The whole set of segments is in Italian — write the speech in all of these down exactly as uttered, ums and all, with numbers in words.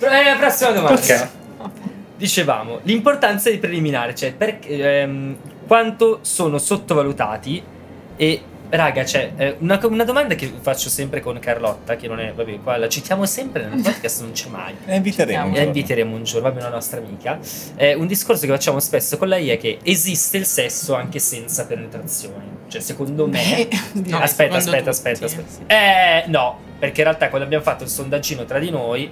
Eh, prossima domanda. Okay. Dicevamo l'importanza dei preliminari, cioè per, ehm, quanto sono sottovalutati. E raga, c'è cioè, eh, una, una domanda che faccio sempre con Carlotta, che non è, vabbè, qua la citiamo sempre nel podcast, non c'è mai. La inviteremo. La inviteremo un giorno, vabbè, una nostra amica. Eh, un discorso che facciamo spesso con lei è che esiste il sesso anche senza penetrazione. Cioè, secondo me. Beh, no, aspetta, secondo aspetta, aspetta, aspetta. Eh, no, perché in realtà quando abbiamo fatto il sondaggino tra di noi,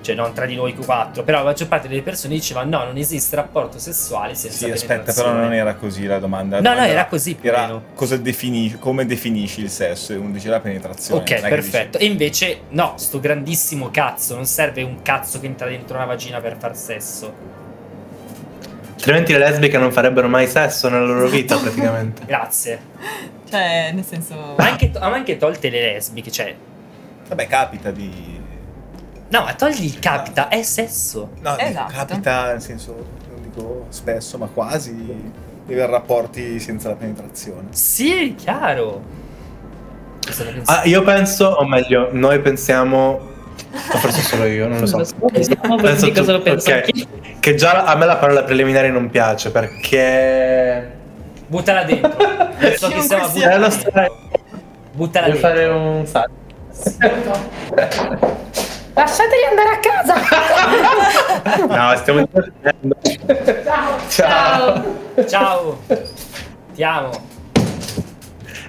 cioè non tra di noi quattro, però la maggior parte delle persone diceva no, non esiste rapporto sessuale senza sì, penetrazione. Sì, aspetta, però non era così la domanda. La no, domanda no, era così più era meno. Cosa definisci, come definisci il sesso? E uno dice la penetrazione. Ok, perfetto. Dice... E invece no, sto grandissimo cazzo, non serve un cazzo che entra dentro una vagina per far sesso. Altrimenti le lesbiche non farebbero mai sesso nella loro vita, praticamente. Grazie. Cioè, nel senso... Ma anche, to- ma anche tolte le lesbiche, cioè... Vabbè, capita di... No, ma togli il capita, è sesso. No, esatto. Capita, nel senso, non dico spesso, ma quasi di avere rapporti senza la penetrazione. Sì, chiaro. Ah, io penso, o meglio, noi pensiamo... O forse solo io, non lo so. Pensiamo, penso tu, cosa lo penso okay. Che già a me la parola preliminare non piace, perché... Buttala dentro. Non so che stiamo a buttare dentro. Buttala dentro. Devo fare un salto. Lasciateli andare a casa. No, stiamo intervenendo. Ciao. Ciao. Ciao. Ti amo.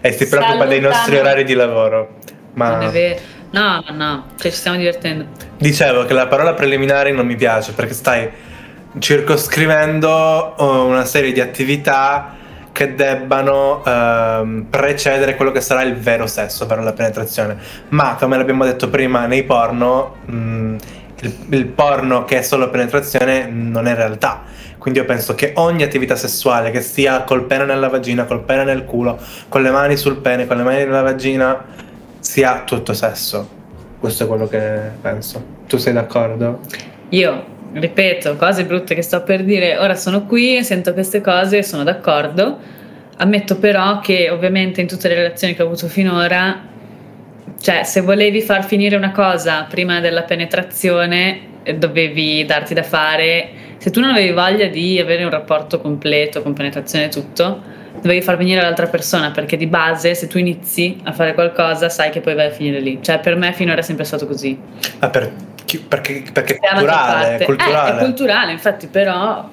E si preoccupa Salutano. Dei nostri orari di lavoro. Ma non è vero. No, no, ci stiamo divertendo. Dicevo che la parola preliminare non mi piace perché stai circoscrivendo una serie di attività che debbano ehm, precedere quello che sarà il vero sesso, ovvero la penetrazione. Ma come l'abbiamo detto prima nei porno, mh, il, il porno che è solo penetrazione non è realtà. Quindi io penso che ogni attività sessuale, che sia col pene nella vagina, col pene nel culo, con le mani sul pene, con le mani nella vagina, sia tutto sesso. Questo è quello che penso. Tu sei d'accordo? Io ripeto, cose brutte che sto per dire, ora sono qui, sento queste cose, sono d'accordo, ammetto però che ovviamente in tutte le relazioni che ho avuto finora, cioè se volevi far finire una cosa prima della penetrazione dovevi darti da fare, se tu non avevi voglia di avere un rapporto completo con penetrazione e tutto, dovevi far venire l'altra persona, perché di base se tu inizi a fare qualcosa sai che poi vai a finire lì, cioè per me finora è sempre stato così. Ah, per, perché, perché è culturale, è culturale. Eh, è culturale, infatti, però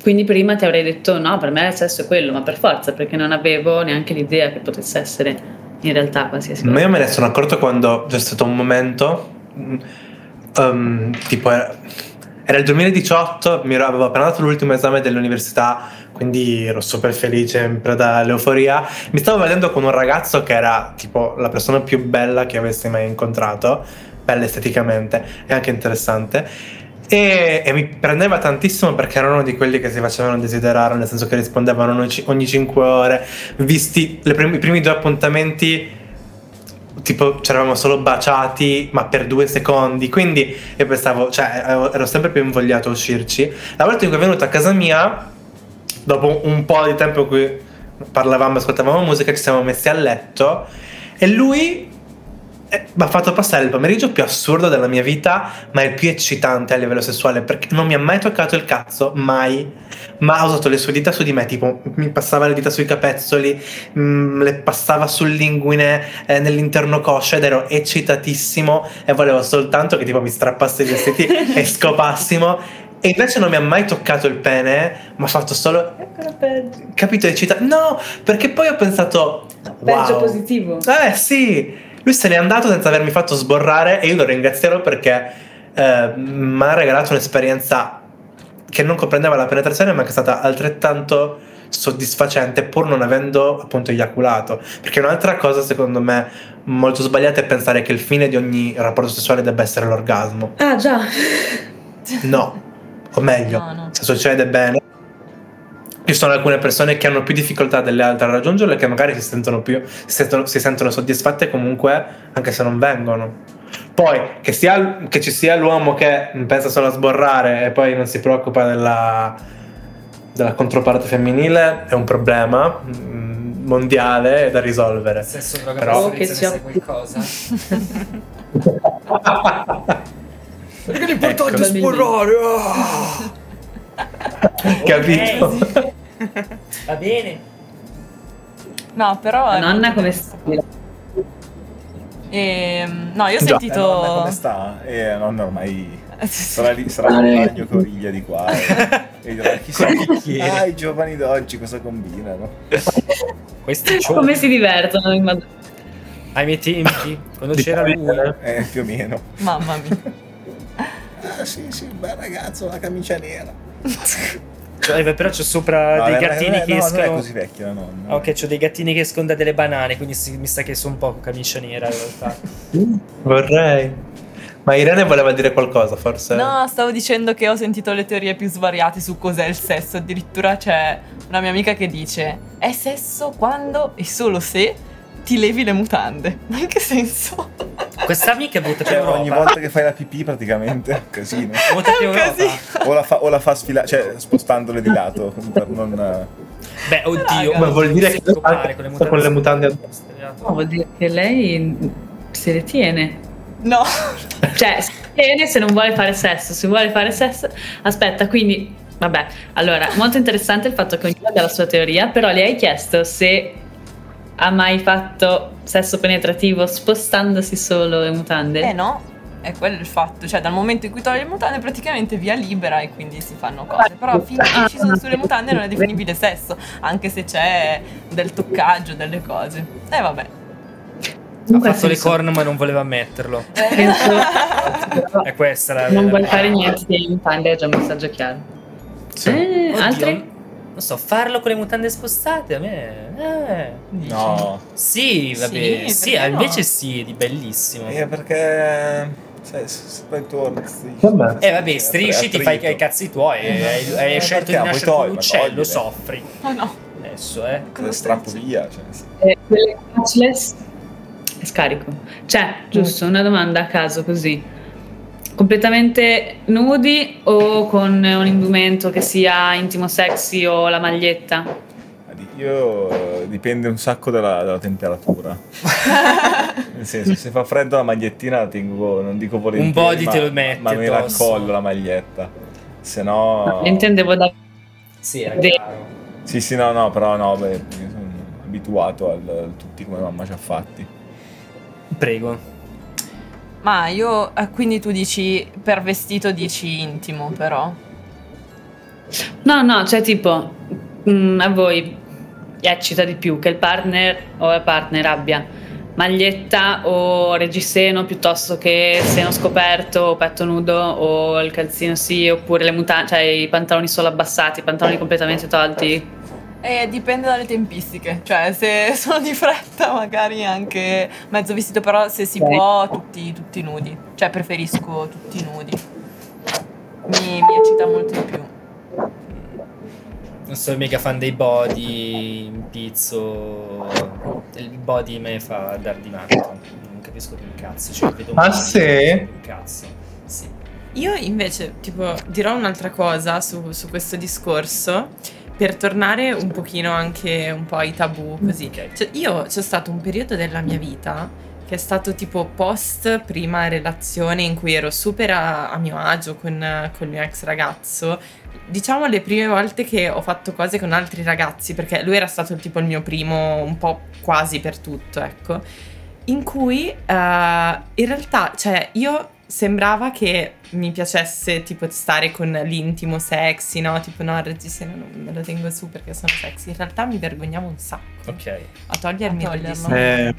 quindi prima ti avrei detto no, per me il sesso è quello, ma per forza, perché non avevo neanche l'idea che potesse essere in realtà qualsiasi cosa. Ma io me ne sono accorto quando c'è stato un momento um, tipo era, era il duemiladiciotto, mi avevo appena dato l'ultimo esame dell'università, quindi ero super felice, in preda all'euforia. Mi stavo vedendo con un ragazzo che era tipo la persona più bella che avessi mai incontrato, bella esteticamente e anche interessante, e, e mi prendeva tantissimo perché erano di quelli che si facevano desiderare, nel senso che rispondevano ogni cinque ore, visti le primi, i primi due appuntamenti tipo ci eravamo solo baciati ma per due secondi, quindi io pensavo, cioè ero sempre più invogliato a uscirci. La volta in cui è venuto a casa mia, dopo un po' di tempo in cui parlavamo, ascoltavamo musica, ci siamo messi a letto e lui mi ha fatto passare il pomeriggio più assurdo della mia vita, ma il più eccitante a livello sessuale, perché non mi ha mai toccato il cazzo, mai, ma ha usato le sue dita su di me, tipo mi passava le dita sui capezzoli, mh, le passava sull'inguine, eh, nell'interno coscia, ed ero eccitatissimo e volevo soltanto che tipo mi strappasse i vestiti e scopassimo. E invece non mi ha mai toccato il pene, ma ha fatto solo capito, eccitato. No, perché poi ho pensato peggio wow. Positivo. Eh sì, lui se n'è andato senza avermi fatto sborrare e io lo ringrazierò perché eh, mi ha regalato un'esperienza che non comprendeva la penetrazione, ma che è stata altrettanto soddisfacente pur non avendo appunto eiaculato, perché un'altra cosa secondo me molto sbagliata è pensare che il fine di ogni rapporto sessuale debba essere l'orgasmo. Ah già. No. O meglio, no, no. Se succede bene, ci sono alcune persone che hanno più difficoltà delle altre a raggiungerlo e che magari si sentono più si sentono, si sentono soddisfatte comunque anche se non vengono. Poi che, sia, che ci sia l'uomo che pensa solo a sborrare e poi non si preoccupa della, della controparte femminile è un problema mondiale da risolvere. Sesso, droga, però che sia qualcosa. Perché li portato ecco, a sporrare. Oh. Capito? Okay. Va bene. No, però la nonna come sta? Eh, no, io ho sentito. La nonna come sta? Eh, nonna ormai sarà lì, sarà un bagno coriglia di qua. Eh. E dirà, chissà chi è. Ah, i giovani d'oggi cosa combinano? Questi come si divertono in mad- ai miei tempi, quando di c'era lui, eh, più o meno. Mamma mia. Ah sì sì, bel ragazzo, la camicia nera. Cioè, però c'ho sopra no, dei gattini beh, beh, che no, escono. Non è così vecchio la nonna. Ok, c'ho dei gattini che escono da delle banane, quindi si, mi sa che sono un po' camicia nera in realtà. Vorrei. Ma Irene voleva dire qualcosa, forse? No, stavo dicendo che ho sentito le teorie più svariate su cos'è il sesso. Addirittura c'è una mia amica che dice: è sesso quando e solo se ti levi le mutande. Ma in che senso? Questa amica butta più Europa. Ogni volta che fai la pipì praticamente è un casino. Butta più Europa. O la fa, o la fa sfilare, cioè spostandole di lato per non... Beh, oddio. Raga, ma vuol dire che fare con le mutande, con le mutande addosso. No, vuol dire che lei se le tiene. No. Cioè, se le tiene se non vuole fare sesso. Se vuole fare sesso... Aspetta, quindi... Vabbè. Allora, molto interessante il fatto che ognuno abbia la sua teoria, però le hai chiesto se... ha mai fatto sesso penetrativo spostandosi solo le mutande? Eh no, è quello il fatto, cioè dal momento in cui togli le mutande praticamente via libera e quindi si fanno cose, però finché ci sono sulle mutande non è definibile sesso, anche se c'è del toccaggio, delle cose, e eh, vabbè. Ha fatto le corna ma non voleva ammetterlo. È questa la... Non vuoi fare niente se le mutande, è già un messaggio chiaro. Sì. Eh, altri? Non so, farlo con le mutande spostate a me eh. No. Sì, vabbè. Sì, sì invece no. Sì, di bellissimo. Eh, perché sai, se poi torna. Eh vabbè, strisci, ti fai i cazzi tuoi, eh, hai, hai eh, scelto di nascere con l'uccello, soffri. Oh no. Adesso eh, cosa strappo via, cioè. Quelle cashless e scarico. Cioè, giusto, una domanda a caso così. Completamente nudi o con un indumento che sia intimo sexy o la maglietta? Io dipende un sacco dalla, dalla temperatura. Nel senso, se fa freddo la magliettina la tengo, non dico volentieri, un body ma, te lo metti ma mi raccolgo la maglietta. Se no... no intendevo da... Sì, era De... Sì, sì, no, no, però no, beh, io sono abituato a tutti come mamma ci ha fatti. Prego. Ma io, quindi tu dici, per vestito dici intimo però? No, no, cioè tipo, mh, a voi eccita di più che il partner o la partner abbia maglietta o reggiseno piuttosto che seno scoperto o petto nudo o il calzino sì, oppure le mutande, cioè i pantaloni solo abbassati, i pantaloni completamente tolti. Eh, dipende dalle tempistiche, cioè se sono di fretta magari anche mezzo vestito, però se si può tutti, tutti nudi, cioè preferisco tutti nudi, mi, mi eccita molto di più. Non sono mega fan dei body in pizzo, il body me fa dar di mano, non capisco più un cazzo, cioè vedo un ah, sì? Un cazzo, sì. Io invece tipo dirò un'altra cosa su, su questo discorso. Per tornare un pochino anche un po' ai tabù, così. Cioè, io c'è stato un periodo della mia vita che è stato tipo post prima relazione in cui ero super a, a mio agio con, con il mio ex ragazzo. Diciamo le prime volte che ho fatto cose con altri ragazzi, perché lui era stato tipo il mio primo un po' quasi per tutto, ecco. In cui uh, in realtà, cioè io... sembrava che mi piacesse tipo stare con l'intimo sexy, no? Tipo no, il reggiseno non me lo tengo su perché sono sexy. In realtà mi vergognavo un sacco. Ok. A togliermi il reggiseno. Eh,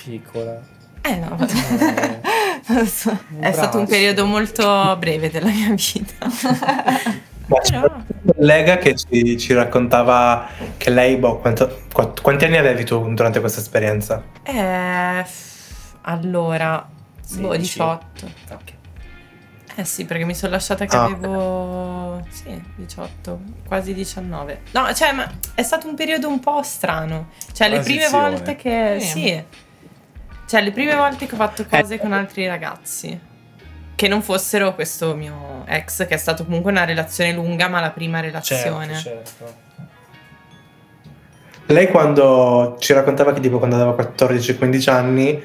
piccola. Eh no. Eh. Non so. È Bravo. Stato un periodo molto breve della mia vita. Ma c'è un collega che ci, ci raccontava che lei, boh, quanto, quanti, quanti anni avevi tu durante questa esperienza? Eh, allora... Boh, diciotto. Okay. Eh sì, perché mi sono lasciata che ah. avevo... Sì, diciotto, quasi diciannove. No, cioè, ma è stato un periodo un po' strano. Cioè, la le prime sezione. volte che... Eh. Sì. Cioè, le prime volte che ho fatto cose eh. con altri ragazzi. Che non fossero questo mio ex, che è stato comunque una relazione lunga, ma la prima relazione. Certo, certo. Lei quando ci raccontava che tipo quando aveva quattordici quindici anni...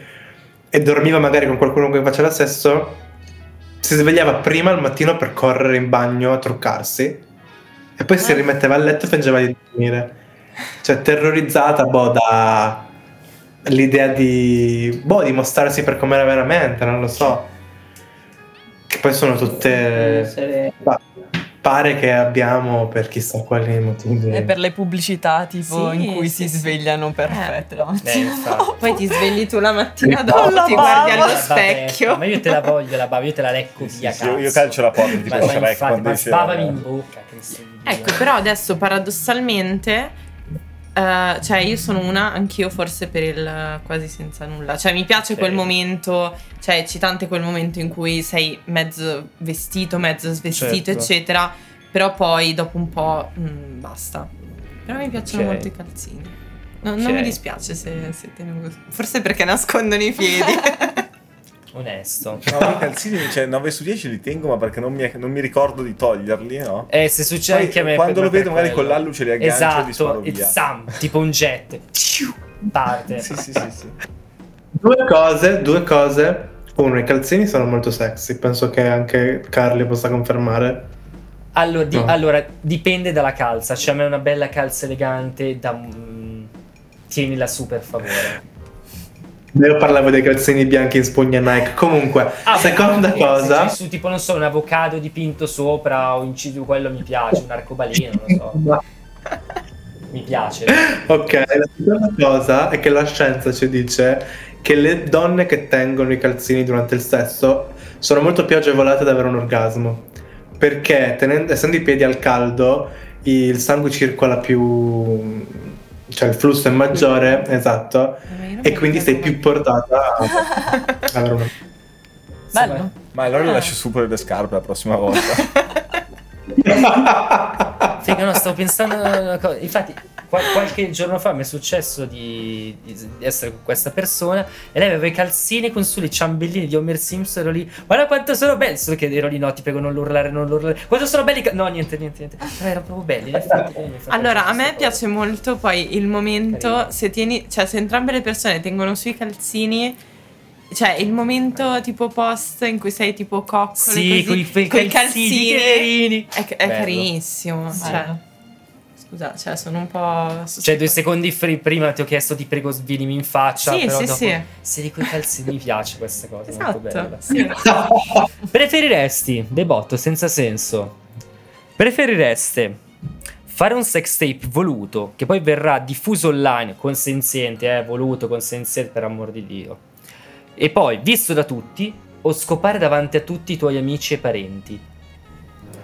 e dormiva magari con qualcuno che faceva sesso, si svegliava prima al mattino per correre in bagno a truccarsi e poi eh. si rimetteva a letto e fingeva di dormire, cioè terrorizzata boh da l'idea di boh di mostrarsi per com'era veramente, non lo so, che poi sono tutte bah, pare che abbiamo per chissà quali motivi e per le pubblicità tipo sì, in cui sì, si sì. svegliano perfette eh. la mattina eh, poi ti svegli tu la mattina dopo, ti guardi allo specchio. Vabbè, ma io te la voglio la bava, io te la lecco sì, via sì, cazzo. Io calcio la porta ti ma, posso ma infatti, ma sbavami in bocca che ecco però adesso paradossalmente Uh, cioè io sono una, anch'io forse per il quasi senza nulla, cioè mi piace sì. quel momento, cioè è eccitante quel momento in cui sei mezzo vestito, mezzo svestito certo. eccetera, però poi dopo un po' mh, basta, però mi piacciono okay. molto i calzini, no, okay. non mi dispiace se, se tengo così, forse perché nascondono i piedi. Onesto. No, i calzini cioè, nove su dieci li tengo, ma perché non mi, non mi ricordo di toglierli, no? Eh, se succede anche a me. Quando lo vedo, magari quello. Con l'alluce li aggancio esatto, e li sparo via. Esatto, zam, tipo un jet. Parte. Sì, sì, sì, sì. Due cose, due cose. Uno, i calzini sono molto sexy, penso che anche Carli possa confermare. Allora, di, no. allora dipende dalla calza, cioè a me è una bella calza elegante da... Mm, tienila su, per favore. Io parlavo dei calzini bianchi in spugna Nike. Comunque, ah, seconda beh, cosa. Se su tipo, non so, un avocado dipinto sopra o inciso, quello mi piace, un arcobaleno, non lo so. No. Mi piace. Ok, la seconda cosa è che la scienza ci dice che le donne che tengono i calzini durante il sesso sono molto più agevolate ad avere un orgasmo. Perché tenendo, essendo i piedi al caldo, il sangue circola più. Cioè il flusso è maggiore, esatto, e quindi sei più portata a avere una... Bello. Ma allora ah. lascio su per le scarpe la prossima volta. Figa, no, stavo pensando una cosa. Infatti qual- qualche giorno fa mi è successo di, di essere con questa persona e lei aveva i calzini con su le ciambelline di Homer Simpson, ero lì guarda quanto sono belli, solo che ero lì no ti prego non urlare non urlare quanto sono belli ca- no niente niente niente però erano proprio belli infatti, allora a me piace cosa. Molto poi il momento carino. Se tieni cioè se entrambe le persone tengono sui calzini cioè il momento tipo post in cui sei tipo coccole sì, così con i calzini, calzini carini. È, è carissimo sì. cioè. Scusa cioè sono un po' cioè due secondi free, prima ti ho chiesto ti prego svienimi in faccia sì, però sì, dopo sì. se di quei calzini mi piace questa cosa esatto, molto bella sì. Preferiresti debotto senza senso preferireste fare un sextape voluto che poi verrà diffuso online consenziente eh voluto consenziente per amor di Dio e poi visto da tutti o scopare davanti a tutti i tuoi amici e parenti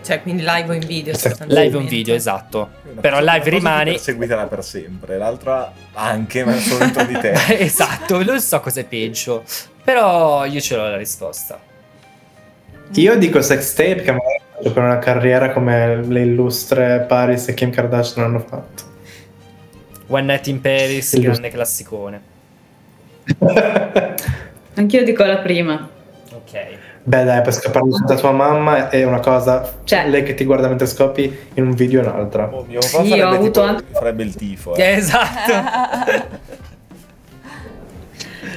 cioè quindi live o in video sostanzialmente live o in video esatto una però cosa, live rimane perseguitela per sempre l'altra anche ma solo dentro di te esatto non so cos'è peggio però io ce l'ho la risposta io dico sextape che magari faccio per una carriera come le illustre Paris e Kim Kardashian hanno fatto One Night in Paris grande illustre. Classicone anch'io dico la prima ok beh dai per scappare da tua mamma è una cosa cioè lei che ti guarda mentre scopi in un video è un'altra oh, mio papà io ho avuto tipo, anche... farebbe il tifo eh. esatto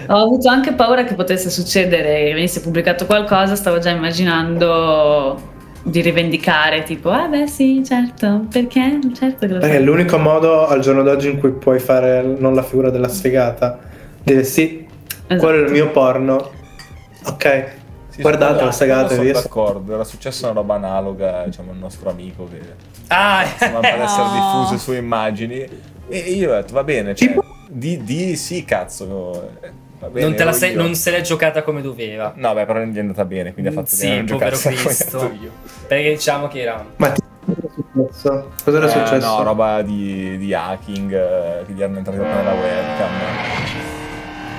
ho avuto anche paura che potesse succedere venisse pubblicato qualcosa stavo già immaginando di rivendicare tipo ah beh sì certo perché certo che lo perché è l'unico modo al giorno d'oggi in cui puoi fare non la figura della sfigata dire sì esatto. Quello è il mio porno ok sì, guardate la sagata sono d'accordo era successa una roba analoga diciamo al nostro amico che ah insomma, per no. essere diffuse sue immagini e io ho detto va bene cioè, tipo... di, di sì cazzo va bene, non, te la sei, non se l'è giocata come doveva no beh però non è andata bene quindi ha fatto sì, bene non povero Cristo io. Perché diciamo che era ma ti... cosa era eh, successo no roba di, di hacking eh, che gli hanno entrato nella webcam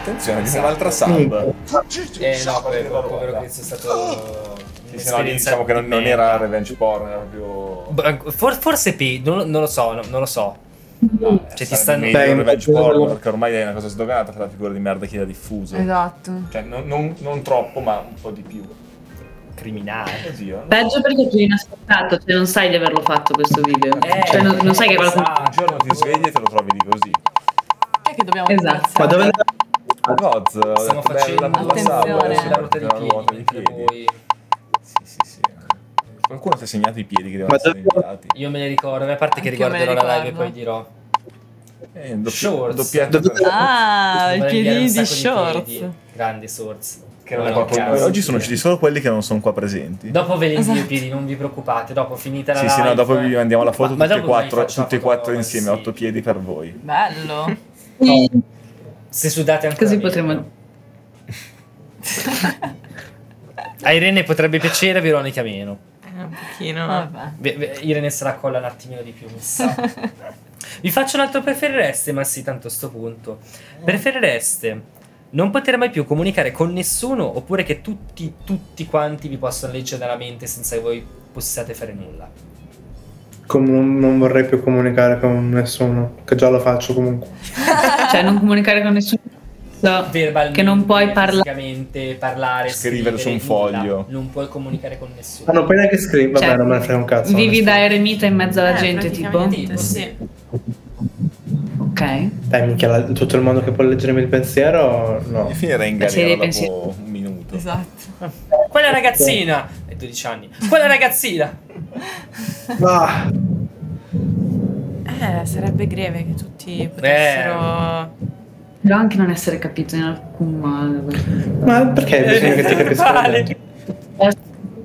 attenzione esatto. C'è un'altra sub mm. eh no povero, povero Cristo è stato sì, se no, diciamo che non, non era revenge porn era proprio For, forse P non, non lo so non, non lo so no, cioè ti stanno meglio revenge porn perché ormai è una cosa sdogata per la figura di merda che l'ha diffuso esatto cioè non, non, non troppo ma un po' di più criminale no? Peggio perché è più inaspettato cioè non sai di averlo fatto questo video eh, cioè non, non sai che quello esatto. Un giorno ti svegli e te lo trovi di così è che dobbiamo esatto ma dove Goz, stiamo detto, facendo bella, attenzione la, la, la ruota di piedi Qualcuno si è segnato i piedi che devono essere indicati. Io me ne ricordo, a parte che riguarderò la live e poi dirò. Eh, doppi- shorts. Doppietto. Ah, i piedi di shorts. Grandi shorts. Che non non caso, oggi sono usciti solo quelli che non sono qua presenti. Dopo ve li invio i piedi, non vi preoccupate. Dopo finita la sì, live. Sì, no, dopo vi mandiamo la foto ma, tutti e quattro, tutti e quattro insieme, sì. Otto piedi per voi. Bello. Oh. Se sudate anche così potremmo. No? A Irene potrebbe piacere, a Veronica meno. Un pochino. Vabbè. Be- be- Irene sarà colla un attimino di più. So. Vi faccio un altro preferireste, ma sì, tanto a sto punto. Preferireste non poter mai più comunicare con nessuno, oppure che tutti tutti quanti vi possano leggere dalla mente senza che voi possiate fare nulla? Com- non vorrei più comunicare con nessuno, che già lo faccio comunque. Cioè non comunicare con nessuno, no, verbalmente, che non puoi parla- parlare, scrivere su un foglio, non puoi comunicare con nessuno. Hanno appena che scrivi, vabbè, cioè, non me ne frega un cazzo. Vivi da eremita in mezzo alla eh, gente, tipo? tipo sì. Ok. Dai, minchia, tutto il mondo che può leggermi il pensiero, no. Io finirei in galera dopo pensi- un minuto. Esatto. Quella ragazzina, è dodici anni. Quella ragazzina. Ah. Eh, sarebbe greve che tutti potessero. Eh. Però anche non essere capito in alcun modo. Ma perché hai bisogno eh, che ti capisca?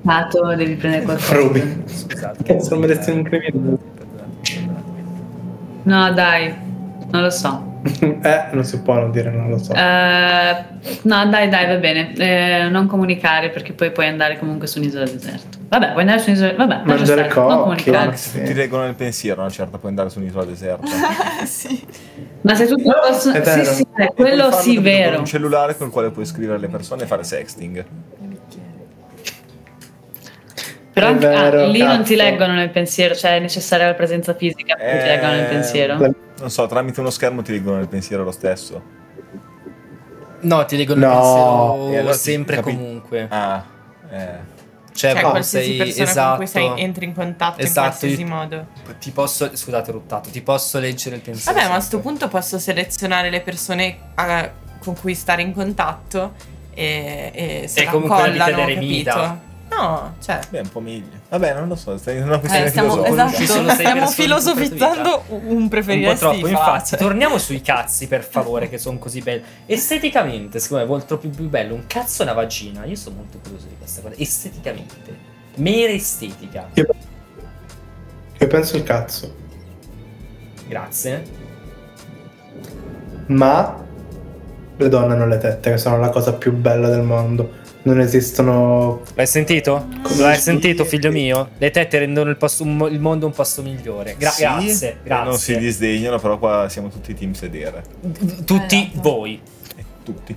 Vale. Devi prendere qualcosa. Ruby. Scusate. Che sono messo in un crimine. No, dai. Non lo so. Eh, non si può non dire, non lo so. Uh, no, dai, dai, va bene. Eh, non comunicare, perché poi puoi andare comunque su un'isola deserta. Vabbè, puoi andare su un'isola. Vabbè, mangiare cocchi. Non sì. Ti regolano il pensiero, una certa, puoi andare su un'isola deserta. Sì. Ma se tu no, posso... è vero. Sì, sì, è quello sì, vero. Un cellulare con il quale puoi scrivere alle persone e fare sexting. Però anche, vero, ah, lì cazzo. Non ti leggono nel pensiero, cioè è necessaria la presenza fisica, eh, non ti leggono nel pensiero. La... non so, tramite uno schermo ti leggono nel pensiero lo stesso. No, ti leggono no. nel pensiero allora sempre capi... comunque. Ah, eh. Cioè, cioè qualsiasi sei, persona esatto, con cui sei, entri in contatto esatto, in qualsiasi modo. Ti posso, scusate, ho ruttato, ti posso leggere il pensiero. Vabbè, sempre. Ma a sto punto posso selezionare le persone a, con cui stare in contatto e, e se e la collano, capito? No, cioè beh, un po' meglio. Vabbè, non lo so, stai in una questione eh, stiamo, esatto, stiamo filosofizzando un preferire un po' troppo, infatti. Cioè. Torniamo sui cazzi, per favore, che sono così belli. Esteticamente, secondo me, è molto più, più bello un cazzo e una vagina. Io sono molto curioso di questa cosa. Esteticamente, mera estetica. Io, io penso il cazzo. Grazie. Ma le donne hanno le tette, che sono la cosa più bella del mondo. Non esistono. L'hai sentito? Come L'hai sentito, figlio mio? Le tette rendono il, posto, un, il mondo un posto migliore. Gra- sì, grazie, grazie. Non si disdegnano, però qua siamo tutti team sedere. Tutti eh, voi. Eh, tutti.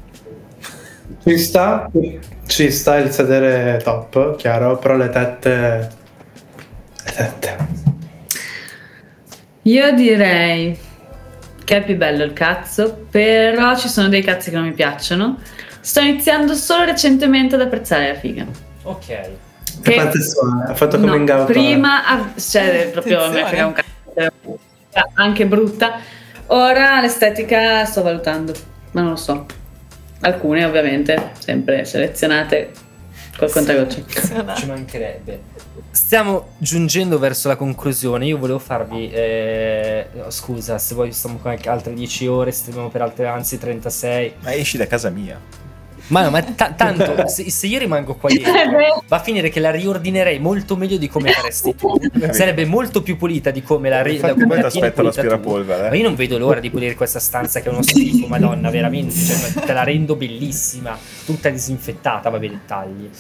Ci sta, ci sta il sedere top, chiaro, però le tette. Le tette. Io direi che è più bello il cazzo, però ci sono dei cazzi che non mi piacciono. Sto iniziando solo recentemente ad apprezzare la figa. Ok. Che ha fatto come no, in out. Prima, a, cioè, proprio a me frega un cazzo, anche brutta. Ora l'estetica sto valutando, ma non lo so. Alcune ovviamente, sempre selezionate col contragocce. Ci mancherebbe. Stiamo giungendo verso la conclusione. Io volevo farvi, eh, no, scusa, se voi stiamo con altre dieci ore, stiamo per altre anzi trentasei. Ma esci da casa mia. Ma no, ma t- tanto se, se io rimango qua dietro va a finire che la riordinerei molto meglio di come faresti tu. Sarebbe molto più pulita di come la ri- come la tieni pulita tu. Ma io non vedo l'ora di pulire questa stanza che è uno schifo, madonna, veramente, cioè, te la rendo bellissima, tutta disinfettata, vabbè, dettagli.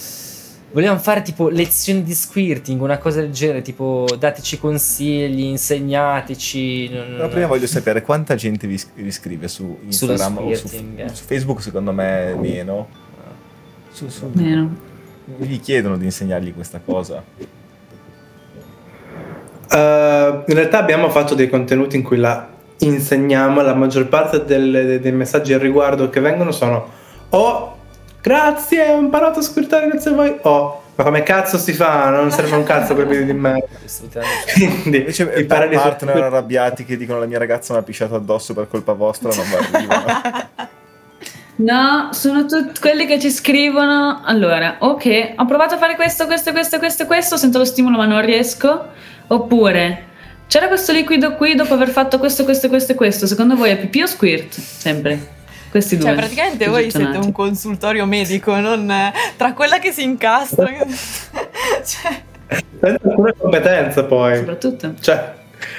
Volevamo fare tipo lezioni di squirting, una cosa del genere, tipo dateci consigli, insegnateci. Non... Però prima voglio sapere quanta gente vi, vi scrive su Instagram o su, su Facebook, secondo me meno. Su, su, meno. Gli chiedono di insegnargli questa cosa. Uh, in realtà abbiamo fatto dei contenuti in cui la insegniamo, la maggior parte del, dei messaggi al riguardo che vengono sono o... grazie, ho imparato a squirtare grazie a voi. Oh, ma come cazzo si fa? Non serve un cazzo per vedere di merda. Quindi invece i partner arrabbiati che dicono la mia ragazza mi ha pisciato addosso per colpa vostra non mi arrivano. No, sono tutti quelli che ci scrivono. Allora, ok, ho provato a fare questo, questo, questo, questo, questo, sento lo stimolo ma non riesco. Oppure, c'era questo liquido qui dopo aver fatto questo, questo, questo e questo. Secondo voi è pipì o squirt? Sempre. Questi due. Cioè, praticamente voi siete un consultorio medico, non tra quella che si incastra. Cioè... Senza alcuna competenza poi. Soprattutto. Cioè...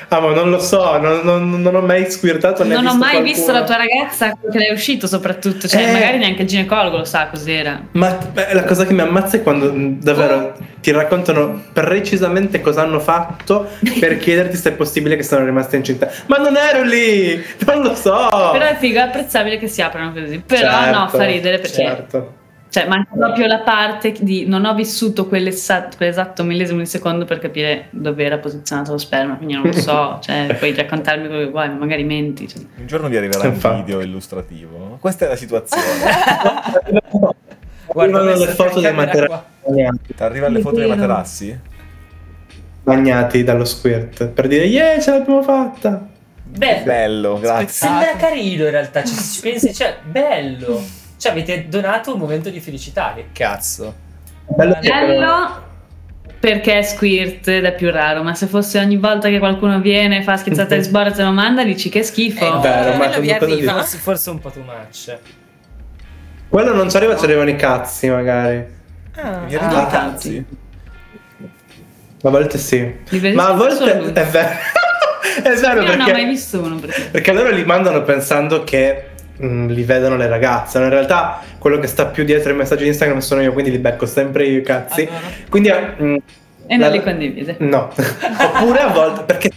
Ah, ma non lo so, non, non, non ho mai squirtato. Non ho mai qualcuno. visto la tua ragazza che è uscito, soprattutto. Cioè, eh, magari neanche il ginecologo lo sa cos'era. Ma la cosa che mi ammazza è quando davvero oh. ti raccontano precisamente cosa hanno fatto per chiederti se è possibile che sono rimasta incinta. Ma non ero lì, non lo so. Però è figo, è apprezzabile che si aprano così. Però certo, no, fa ridere perché. Certo. Cioè, manca proprio la parte di non ho vissuto quell'esatto, quell'esatto millesimo di secondo per capire dove era posizionato lo sperma, quindi non lo so, cioè, puoi raccontarmi quello che vuoi, magari menti. Cioè. Un giorno vi arriverà un video illustrativo. Questa è la situazione. Guarda, arrivano le foto dei materassi. Arrivano le foto dei materassi? Bagnati dallo squirt, per dire, yeah, ce l'abbiamo fatta! Bello, bello, grazie. Sembra carino in realtà, ci si pensa, cioè, bello! Cioè avete donato un momento di felicità, che cazzo. Bello, bello perché squirt ed è più raro, ma se fosse ogni volta che qualcuno viene, fa schizzata di sborzo e lo manda, dici che schifo. Eh, no, bello, ma quello vi arriva, di... forse, forse un po' too much. Quello non ci arriva, ci arrivano i cazzi magari. Ah, vi arrivano ah, i cazzi? A volte sì. Ma a volte è vero. È vero perché... non ho mai visto uno. Perché, perché loro li mandano pensando che... li vedono le ragazze, in realtà quello che sta più dietro i messaggi di Instagram sono io, quindi li becco sempre io i cazzi, allora. Quindi mh, e la... non li condivide, no. Oppure a volte, perché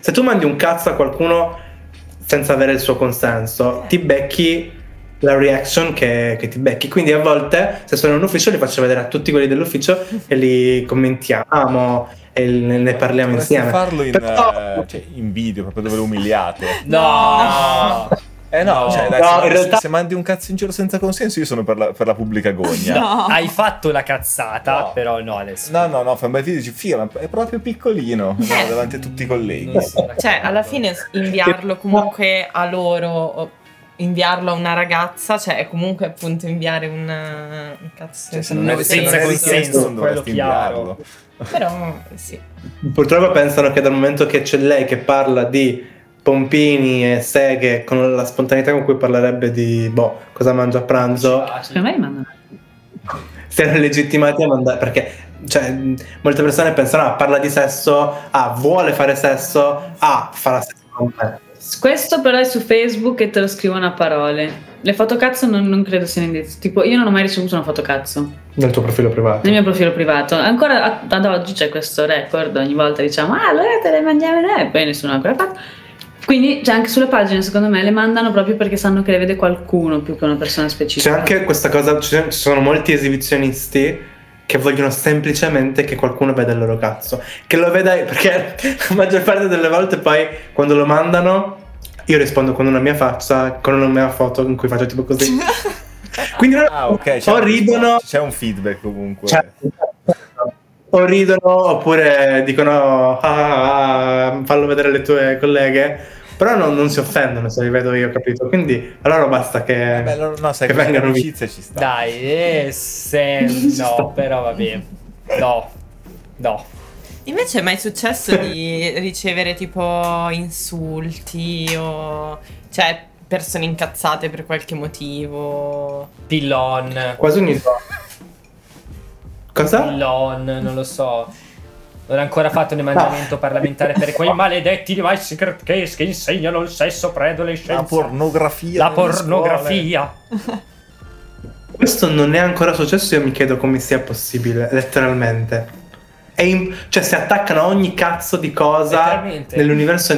se tu mandi un cazzo a qualcuno senza avere il suo consenso ti becchi la reaction che, che ti becchi, quindi a volte se sono in un ufficio li faccio vedere a tutti quelli dell'ufficio e li commentiamo e ne parliamo Dovresti insieme farlo in, Però... cioè, in video proprio dove lo umiliate. No, no. Eh no, no, cioè, dai, no, se, realtà... se mandi un cazzo in giro senza consenso, io sono per la, per la pubblica gogna. No. Hai fatto la cazzata, no. però no adesso. No, no, no, fai un bel video e dici, figa, è proprio piccolino, eh. no, davanti a tutti i colleghi. Cioè, cazzata. Alla fine inviarlo comunque a loro, inviarlo a una ragazza, cioè è comunque appunto inviare una, un cazzo cioè, se non non senza consenso, quello chiaro. Però sì. Purtroppo pensano che dal momento che c'è lei che parla di... pompini e seghe con la spontaneità con cui parlerebbe di boh cosa mangio a pranzo, per me mandano, siano legittimati a mandare, perché cioè molte persone pensano ah parla di sesso, ah vuole fare sesso, ah farà sesso con me. Questo però è su Facebook e te lo scrivono a parole. Le fotocazzo non, non credo siano indirizzo. Tipo, io non ho mai ricevuto una fotocazzo. Nel tuo profilo privato? Nel mio profilo privato. Ancora a, ad oggi c'è questo record. Ogni volta diciamo, ah, allora te le mandiamo noi. E poi nessuno ha ancora fatto. Quindi, cioè, anche sulle pagine, secondo me, le mandano proprio perché sanno che le vede qualcuno più che una persona specifica. C'è anche questa cosa, ci sono molti esibizionisti che vogliono semplicemente che qualcuno veda il loro cazzo. Che lo veda, perché la maggior parte delle volte poi, quando lo mandano... io rispondo con una mia faccia, con una mia foto in cui faccio tipo così. Quindi ah, okay, o ridono... C'è un feedback comunque. Cioè, o ridono oppure dicono ah, ah, fallo vedere le tue colleghe. Però non, non si offendono se li vedo io, capito? Quindi allora basta che, eh beh, no, no, sai che vengano amicizie ci sta. Dai, eh, se... no, però va bene. No, no. Invece è mai successo di ricevere tipo insulti o cioè persone incazzate per qualche motivo? Pillon. Quasi ogni volta. Cosa? Pillon, non lo so. Non ho ancora fatto un emendamento no. parlamentare per quei maledetti di Mysecretcase che insegnano il sesso preadolescenza. La pornografia. La pornografia. Questo non è ancora successo, io mi chiedo come sia possibile, letteralmente. In, cioè si attaccano a ogni cazzo di cosa nell'universo,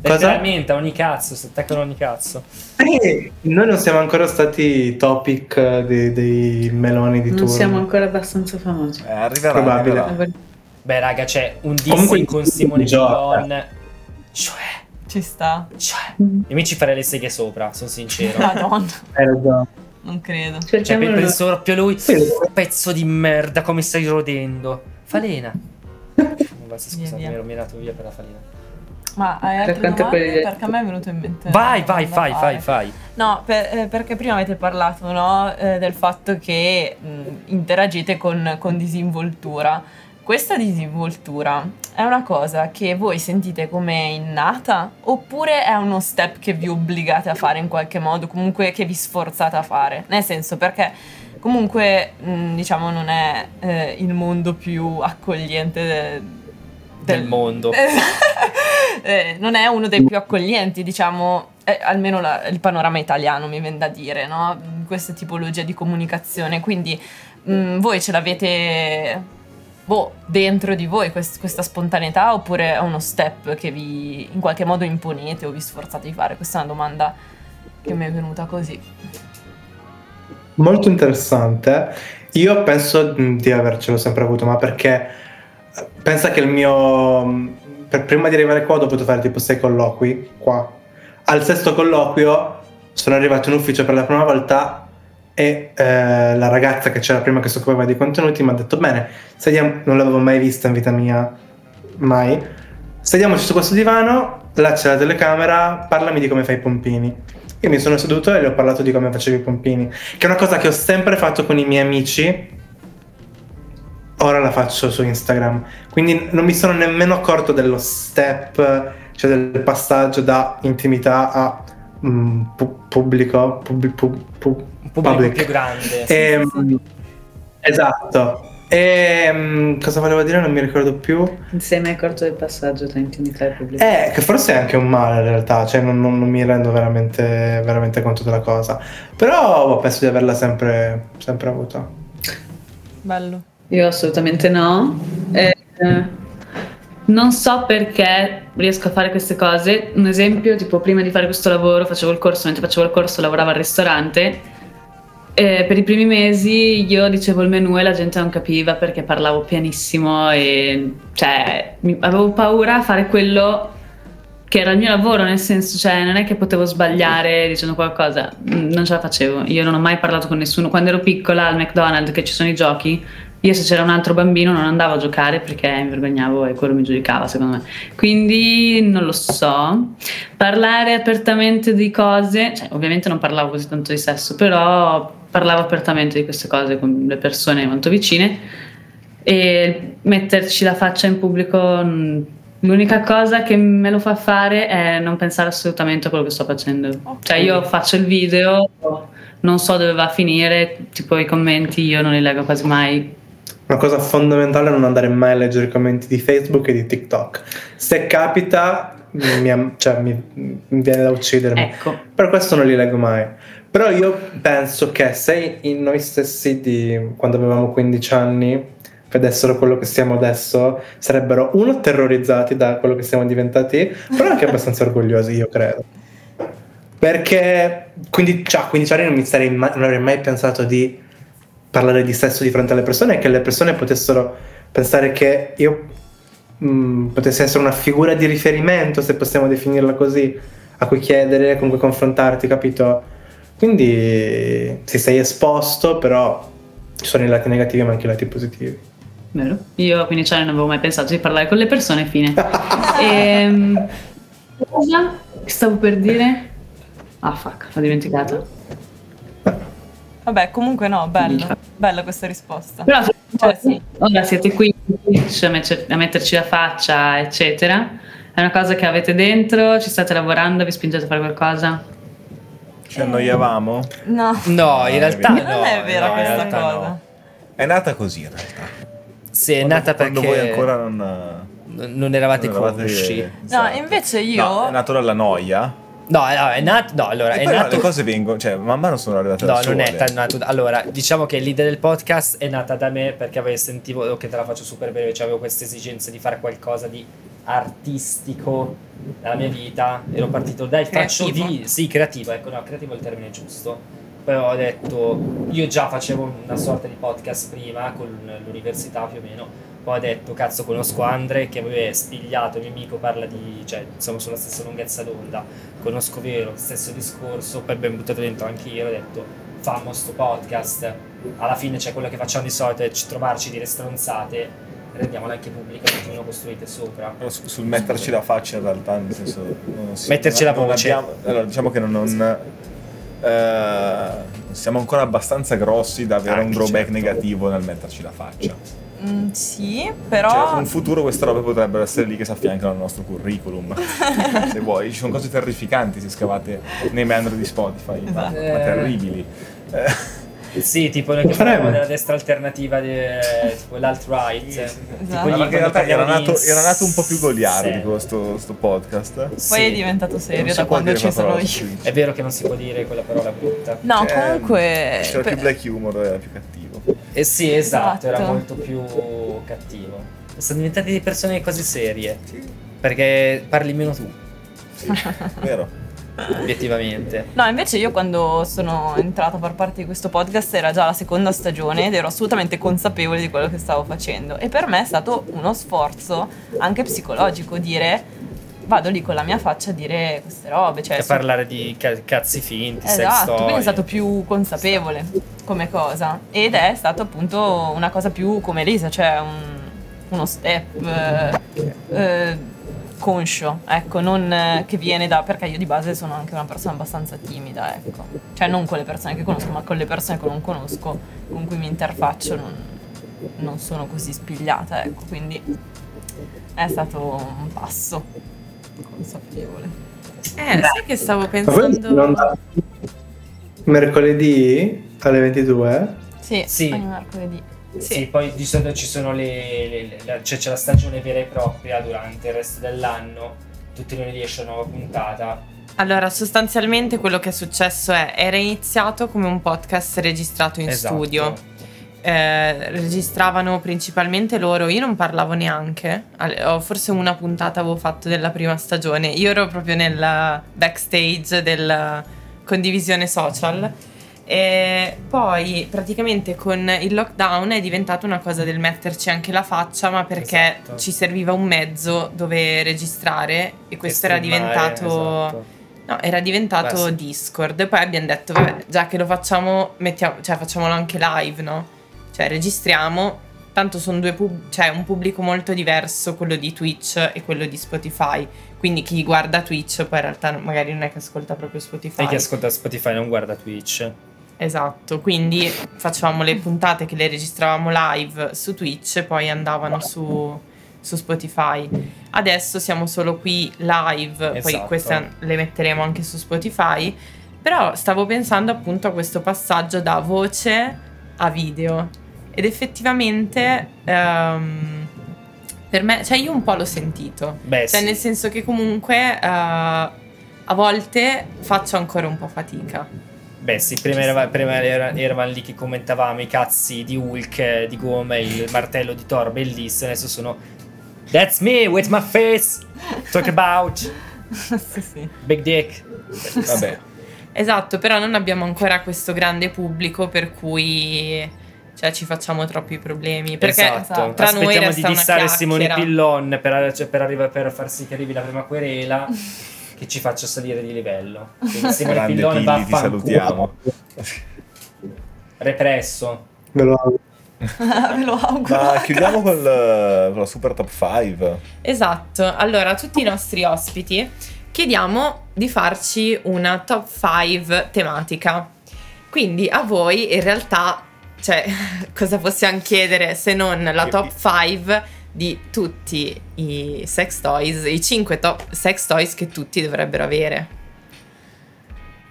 letteralmente a ogni cazzo si attaccano a ogni cazzo. Eh, noi non siamo ancora stati topic dei, dei meloni di turno, non siamo ancora abbastanza famosi. Eh, arriverà, probabile arriverà. Beh raga, c'è un dissing con Simone Pillon, cioè ci sta, cioè mm. io mi ci farei le seghe sopra, sono sincero. Madonna, hai ragione. Non credo. Cioè, cioè penso proprio lui, sì. Pezzo di merda, come stai rodendo. Falena. Basta, scusa, mi ero minato via per la falena. Ma hai altre per domande? Perché a me è venuto in mente. Vai, vai, fai, fai, fai. No, per, eh, perché prima avete parlato, no, eh, del fatto che mh, interagite con, con disinvoltura. Questa disinvoltura è una cosa che voi sentite come innata oppure è uno step che vi obbligate a fare in qualche modo, comunque che vi sforzate a fare? Nel senso, perché comunque mh, diciamo non è eh, il mondo più accogliente de, del, del mondo. Eh, non è uno dei più accoglienti, diciamo, eh, almeno la, il panorama italiano mi viene da dire, no? Questa tipologia di comunicazione, quindi mh, voi ce l'avete boh, dentro di voi quest, questa spontaneità oppure è uno step che vi in qualche modo imponete o vi sforzate di fare? Questa è una domanda che mi è venuta così. Molto interessante. Io penso di avercelo sempre avuto, ma perché pensa che il mio per prima di arrivare qua ho dovuto fare tipo sei colloqui qua. Al sesto colloquio sono arrivato in ufficio per la prima volta e eh, la ragazza che c'era prima che si occupava dei contenuti mi ha detto: bene, sediamo. Non l'avevo mai vista in vita mia, mai. Sediamoci su questo divano, là c'è la telecamera, parlami di come fai i pompini. Io mi sono seduto e le ho parlato di come facevo i pompini, che è una cosa che ho sempre fatto con i miei amici, ora la faccio su Instagram, quindi non mi sono nemmeno accorto dello step, cioè del passaggio da intimità a mm, pu- pubblico pub- pub- pub- pubblico più grande e, sì. Esatto. E cosa volevo dire? Non mi ricordo più. Non sei mai accorto del passaggio tra intimità e pubblico? Eh, che forse è anche un male in realtà, cioè non, non, non mi rendo veramente, veramente conto della cosa. Però penso di averla sempre, sempre avuta. Bello. Io assolutamente no. Eh, non so perché riesco a fare queste cose. Un esempio, tipo prima di fare questo lavoro facevo il corso, mentre facevo il corso lavoravo al ristorante. Eh, per i primi mesi io dicevo il menù e la gente non capiva perché parlavo pianissimo e cioè mi, avevo paura a fare quello che era il mio lavoro, nel senso, cioè non è che potevo sbagliare dicendo qualcosa, non ce la facevo. Io non ho mai parlato con nessuno. Quando ero piccola al McDonald's, che ci sono i giochi, io se c'era un altro bambino non andavo a giocare perché mi vergognavo e quello mi giudicava, secondo me. Quindi non lo so, parlare apertamente di cose, cioè ovviamente non parlavo così tanto di sesso, però parlavo apertamente di queste cose con le persone molto vicine e metterci la faccia in pubblico. L'unica cosa che me lo fa fare è non pensare assolutamente a quello che sto facendo. Okay. Cioè io faccio il video, non so dove va a finire, tipo i commenti io non li leggo quasi mai. Una cosa fondamentale è non andare mai a leggere i commenti di Facebook e di TikTok. Se capita mi, cioè, mi viene da uccidermi. Ecco. Per questo non li leggo mai. Però io penso che se in noi stessi di quando avevamo quindici anni vedessero quello che siamo adesso sarebbero uno terrorizzati da quello che siamo diventati, però anche abbastanza orgogliosi, io credo, perché quindi già a quindici anni non mi sarei mai, non avrei mai pensato di parlare di sesso di fronte alle persone e che le persone potessero pensare che io mh, potessi essere una figura di riferimento, se possiamo definirla così, a cui chiedere, con cui confrontarti, capito? Quindi sì, sei esposto, però ci sono i lati negativi ma anche i lati positivi. Vero. Io a quindici anni non avevo mai pensato di parlare con le persone, fine. Ehm, cosa stavo per dire? Ah, fuck, l'ho dimenticato. Vabbè, comunque no, bello, bella questa risposta. Però cioè, sì. Ora siete qui a metterci la faccia, eccetera. È una cosa che avete dentro, ci state lavorando, vi spingete a fare qualcosa? Ci annoiavamo? No. No, in realtà no. Non è vera no, questa cosa. No. È nata così in realtà. Sì, è nata quando, perché voi ancora non non eravate consci. No, esatto. Invece io no, è nato dalla noia. No, no, è nato no, allora e è nato le cose vengono, cioè man mano sono arrivate no, da sole. No, non è nato. Allora, diciamo che l'idea del podcast è nata da me perché avevo sentivo che okay, te la faccio super breve, cioè avevo questa esigenza di fare qualcosa di artistico nella mia vita, ero partito dai faccio di sì creativo, ecco, no, creativo è il termine giusto. Poi ho detto, io già facevo una sorta di podcast prima con l'università più o meno, poi ho detto cazzo conosco Andre che aveva spigliato, il mio amico parla di, cioè siamo sulla stessa lunghezza d'onda, conosco Vero, stesso discorso, poi ben buttato dentro anche io, ho detto fammo sto podcast, alla fine c'è quello che facciamo di solito è trovarci dire stronzate rendiamola anche pubblica, che ognuno costruite sopra. Su, sul metterci la faccia in realtà, nel senso... No, sì, metterci la voce. Abbiamo, allora, diciamo che non... non eh, siamo ancora abbastanza grossi da avere ah, un drawback certo. negativo nel metterci la faccia. Mm, sì, però... Cioè, in futuro queste robe potrebbero essere lì che si affiancano al nostro curriculum, se vuoi. Ci sono cose terrificanti se scavate nei meandri di Spotify, ma, ma terribili. Eh. Sì, tipo che parlavamo della destra alternativa, de, tipo l'alt-right. Sì, sì. Esatto. Perché in realtà era nato, era nato un po' più goliardico sì. questo sto podcast. Poi sì. è diventato serio da quando ci sono io. È vero che non si può dire quella parola brutta. No, eh, comunque... C'era per... più black humor, era più cattivo. Eh sì, esatto, esatto, era molto più cattivo. Sono diventate persone così serie, sì. perché parli meno tu. Sì, vero. Obiettivamente. No, invece io quando sono entrato a far parte di questo podcast era già la seconda stagione ed ero assolutamente consapevole di quello che stavo facendo, e per me è stato uno sforzo anche psicologico dire vado lì con la mia faccia a dire queste robe, cioè, a parlare di cazzi finti, esatto, sex story. Quindi è stato più consapevole come cosa, ed è stato appunto una cosa più come Elisa, cioè un, uno step eh, eh, conscio, ecco, non eh, che viene da, perché io di base sono anche una persona abbastanza timida, ecco, cioè non con le persone che conosco, ma con le persone che non conosco, con cui mi interfaccio non, non sono così spigliata, ecco, quindi è stato un passo consapevole. Eh, sai che stavo pensando? Mercoledì alle ventidue? Sì, sì. Ogni mercoledì. Sì. Sì, poi di solito ci sono le, le, le la, cioè c'è la stagione vera e propria durante il resto dell'anno, tutti i lunedì esce una nuova puntata. Allora, sostanzialmente quello che è successo è era iniziato come un podcast registrato in esatto. studio. Eh, registravano principalmente loro, io non parlavo neanche, forse una puntata avevo fatto della prima stagione, io ero proprio nella backstage della condivisione social. E poi praticamente con il lockdown è diventata una cosa del metterci anche la faccia, ma perché esatto. ci serviva un mezzo dove registrare, e questo e era filmare, diventato esatto. no, era diventato Beh, sì. Discord, e poi abbiamo detto vabbè, già che lo facciamo mettiamo, cioè facciamolo anche live, no? Cioè registriamo, tanto sono due pub- cioè un pubblico molto diverso, quello di Twitch e quello di Spotify. Quindi chi guarda Twitch poi in realtà magari non è che ascolta proprio Spotify. E chi ascolta Spotify non guarda Twitch. Esatto, quindi facevamo le puntate che le registravamo live su Twitch e poi andavano su, su Spotify. Adesso siamo solo qui live, esatto. poi queste le metteremo anche su Spotify. Però stavo pensando appunto a questo passaggio da voce a video, ed effettivamente um, per me, cioè io un po' l'ho sentito. Beh, cioè sì. nel senso che comunque uh, a volte faccio ancora un po' fatica. Beh sì, prima eravamo era, era lì che commentavamo i cazzi di Hulk, di Gome, il martello di Thor, bellissimo. Adesso sono that's me with my face, talk about sì, sì. big dick. Vabbè. Esatto, però non abbiamo ancora questo grande pubblico per cui... Cioè ci facciamo troppi problemi, perché esatto. tra aspettiamo noi resta di dissare Simone Pillon per, cioè, per, arriva, per far sì che arrivi la prima querela che ci faccia salire di livello. Quindi Simone Pillon va a ti salutiamo. Represso. Ve lo auguro. Ve lo auguro. Ma chiudiamo con la super top cinque. Esatto. Allora, a tutti i nostri ospiti chiediamo di farci una top cinque tematica. Quindi a voi in realtà... Cioè, cosa possiamo chiedere se non la top cinque di tutti i sex toys, i cinque top sex toys che tutti dovrebbero avere?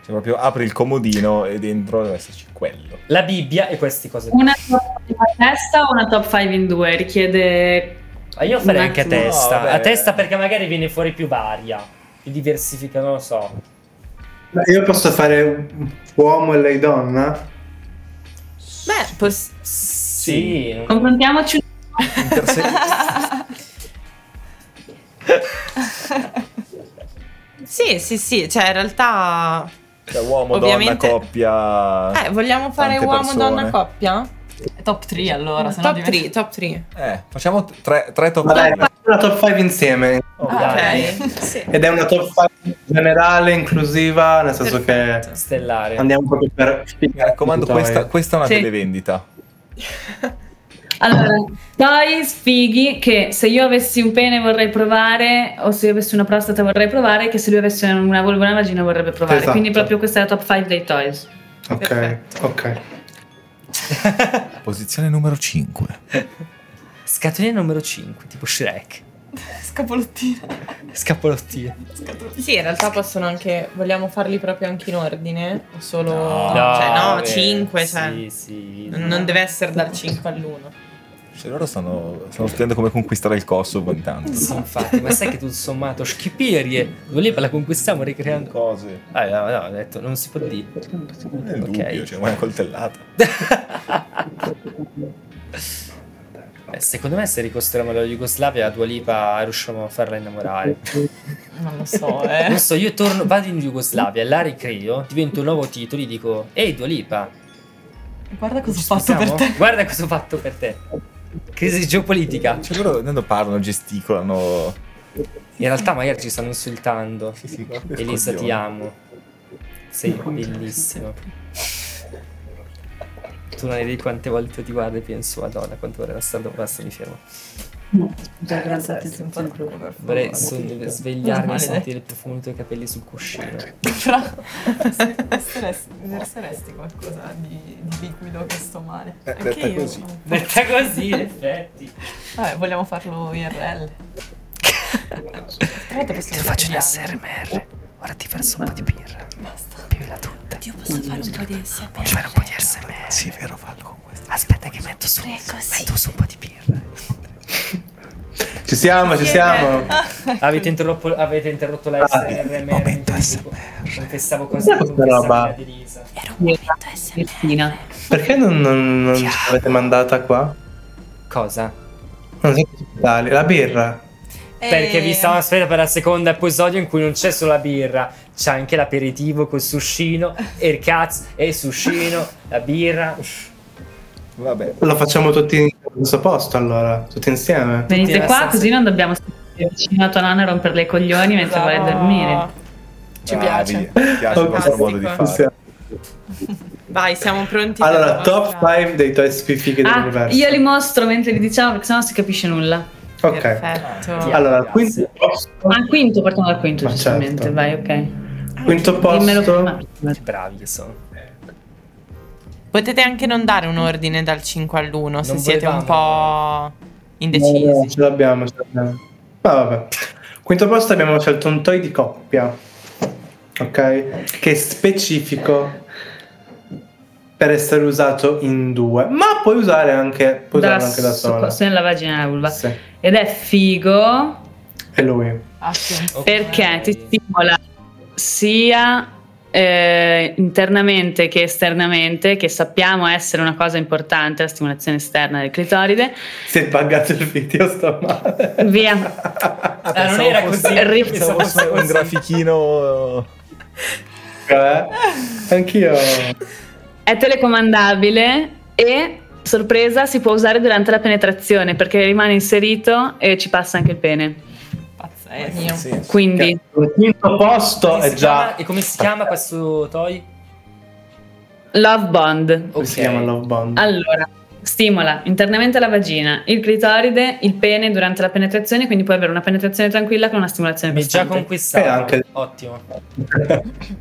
Cioè proprio apri il comodino e dentro deve esserci quello. La Bibbia e queste cose. Una top cinque a testa o una top cinque in due? Richiede... Ma io farei anche a testa. No, a testa perché magari viene fuori più varia, più diversifica, non lo so. Ma io posso fare uomo e lei donna? Beh, pos- sì. Confrontiamoci. Interse- sì, sì, sì, cioè in realtà cioè, uomo, ovviamente... donna, coppia. Eh, vogliamo fare uomo, persone. Donna, coppia? Top tre allora, se no diventa... Top tre, top tre. Eh, facciamo tre, tre top tre. Vabbè, una top cinque insieme. Okay. Ok. Sì. Ed è una top cinque generale, inclusiva, nel senso Perfetto. Che stellare. Andiamo proprio per... Mi raccomando, questa, questa è una sì. televendita. Allora, dai sfighi che se io avessi un pene vorrei provare, o se io avessi una prostata vorrei provare, che se lui avesse una vulva e una vagina vorrebbe provare. Esatto. Quindi proprio questa è la top cinque dei toys. Ok, perfetto. Ok. Posizione numero cinque. Scatolina numero cinque, tipo Shrek. Scapolottina. Scapolottina. Scatolottina. Sì, in realtà possono anche. Vogliamo farli proprio anche in ordine? O solo. No, cioè, no, vabbè, cinque. Sì, cioè, sì, non no. deve essere dal cinque all'uno. Cioè, loro stanno, stanno studiando come conquistare il Kosovo intanto. Sì, infatti, ma sai che tutto sommato schipirie. Voleva la conquistiamo ricreando cose. Ah, no, no, ho detto, non si può dire. Non è dubbio, okay. Cioè, ma è una coltellata. Beh, secondo me se ricostruiamo la Jugoslavia, Dua Lipa riusciamo a farla innamorare. Non lo so, eh. Non so, io torno, vado in Jugoslavia, la ricreo, divento un nuovo titolo, gli dico: "Ehi Dua Lipa, guarda cosa ho fatto per te. Guarda cosa ho fatto per te." Crisi geopolitica. Cioè loro quando parlano gesticolano. In realtà magari ci stanno insultando. Sì, sì, Elisa ti amo. Sei bellissimo. Tu non vedi quante volte ti guardo e penso, Madonna, quanto vorrei stare, basta, mi fermo. No, già grazie, eh, un po' di più. Vorrei svegliarmi svegliarmi e sentire il profumo dei tuoi capelli sul cuscino. Però verseresti qualcosa di, di liquido che sto male. Eh, anche detta io. Così. Detta così, in effetti. Vabbè, vogliamo farlo I R L. Ti faccio un A S M R. Ora ti verso un po' di birra. Basta. Bevila tutta. Io posso fare un po' di A S M R. Puoi fare un po' di A S M R. Sì, vero, fallo con questo. Aspetta che metto su, metto su un po' di birra. Ci siamo, sì, ci siamo. Avete interrotto, avete interrotto la A S M R. Momento A S M R. Non pensavo così. Era un momento A S M R. Perché non, non, non ci avete mandata qua? Cosa? Non siete la birra. Perché vi stavamo aspettando per la seconda episodio in cui non c'è solo la birra, c'è anche l'aperitivo col suscino e il cazzo e il suscino, la birra. Vabbè, lo facciamo tutti allo stesso posto, allora, tutti insieme. Venite qua così non dobbiamo stare vicino a tua nonna e romperle i coglioni mentre vai a dormire. Ci piace. Ci piace il vostro modo di fare. Vai, siamo pronti. Allora, top cinque dei tuoi sfifiche dell'universo. Io li mostro mentre li diciamo perché sennò non si capisce nulla. Ok, perfetto. Allora al quinto posto. Ah, quinto, partiamo dal quinto, giustamente. Certo. Vai, ok. Quinto posto. Che bravi che sono. Potete anche non dare un ordine dal cinque all'uno se siete un po' indecisi. No, no, ce l'abbiamo, ce l'abbiamo. Ma vabbè. Quinto posto abbiamo scelto un toy di coppia. Ok? Che è specifico per essere usato in due, ma puoi usare anche, puoi da, usarlo anche da sola. Nella vagina e nella vulva. Sì. Ed è figo. E lui. Attenzione. Perché ti stimola sia eh, internamente che esternamente, che sappiamo essere una cosa importante, la stimolazione esterna del clitoride. Se pagate il video sto male. Via. Ah, non era così. Pensavo fosse un grafichino. Eh? Anch'io. È telecomandabile e, sorpresa, si può usare durante la penetrazione perché rimane inserito e ci passa anche il pene. Pazzesco. Sì. Quindi il quinto posto come è già... Chiama, e come si chiama questo toy? Love Bond. Okay. Come si chiama Love Bond? Allora, stimola internamente la vagina, il clitoride, il pene durante la penetrazione, quindi puoi avere una penetrazione tranquilla con una stimolazione costante. Mi già conquistato, anche... ottimo.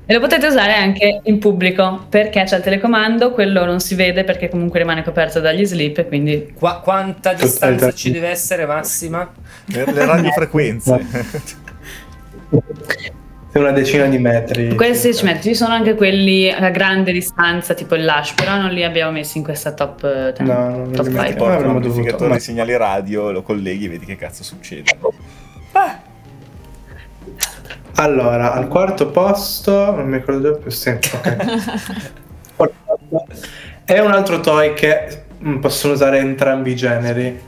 E lo potete usare anche in pubblico, perché c'è il telecomando, quello non si vede perché comunque rimane coperto dagli slip, quindi... Qua, quanta distanza ci deve essere massima? Le, le radiofrequenze. Una decina di metri. Questi ci metri, ci sono anche quelli a grande distanza, tipo il lash, però non li abbiamo messi in questa top ten. No, non top li abbiamo portato un amplificatore di segnali radio, lo colleghi e vedi che cazzo succede. Ah. Allora, al quarto posto, non mi ricordo più, sì, ok. È un altro toy che possono usare entrambi i generi,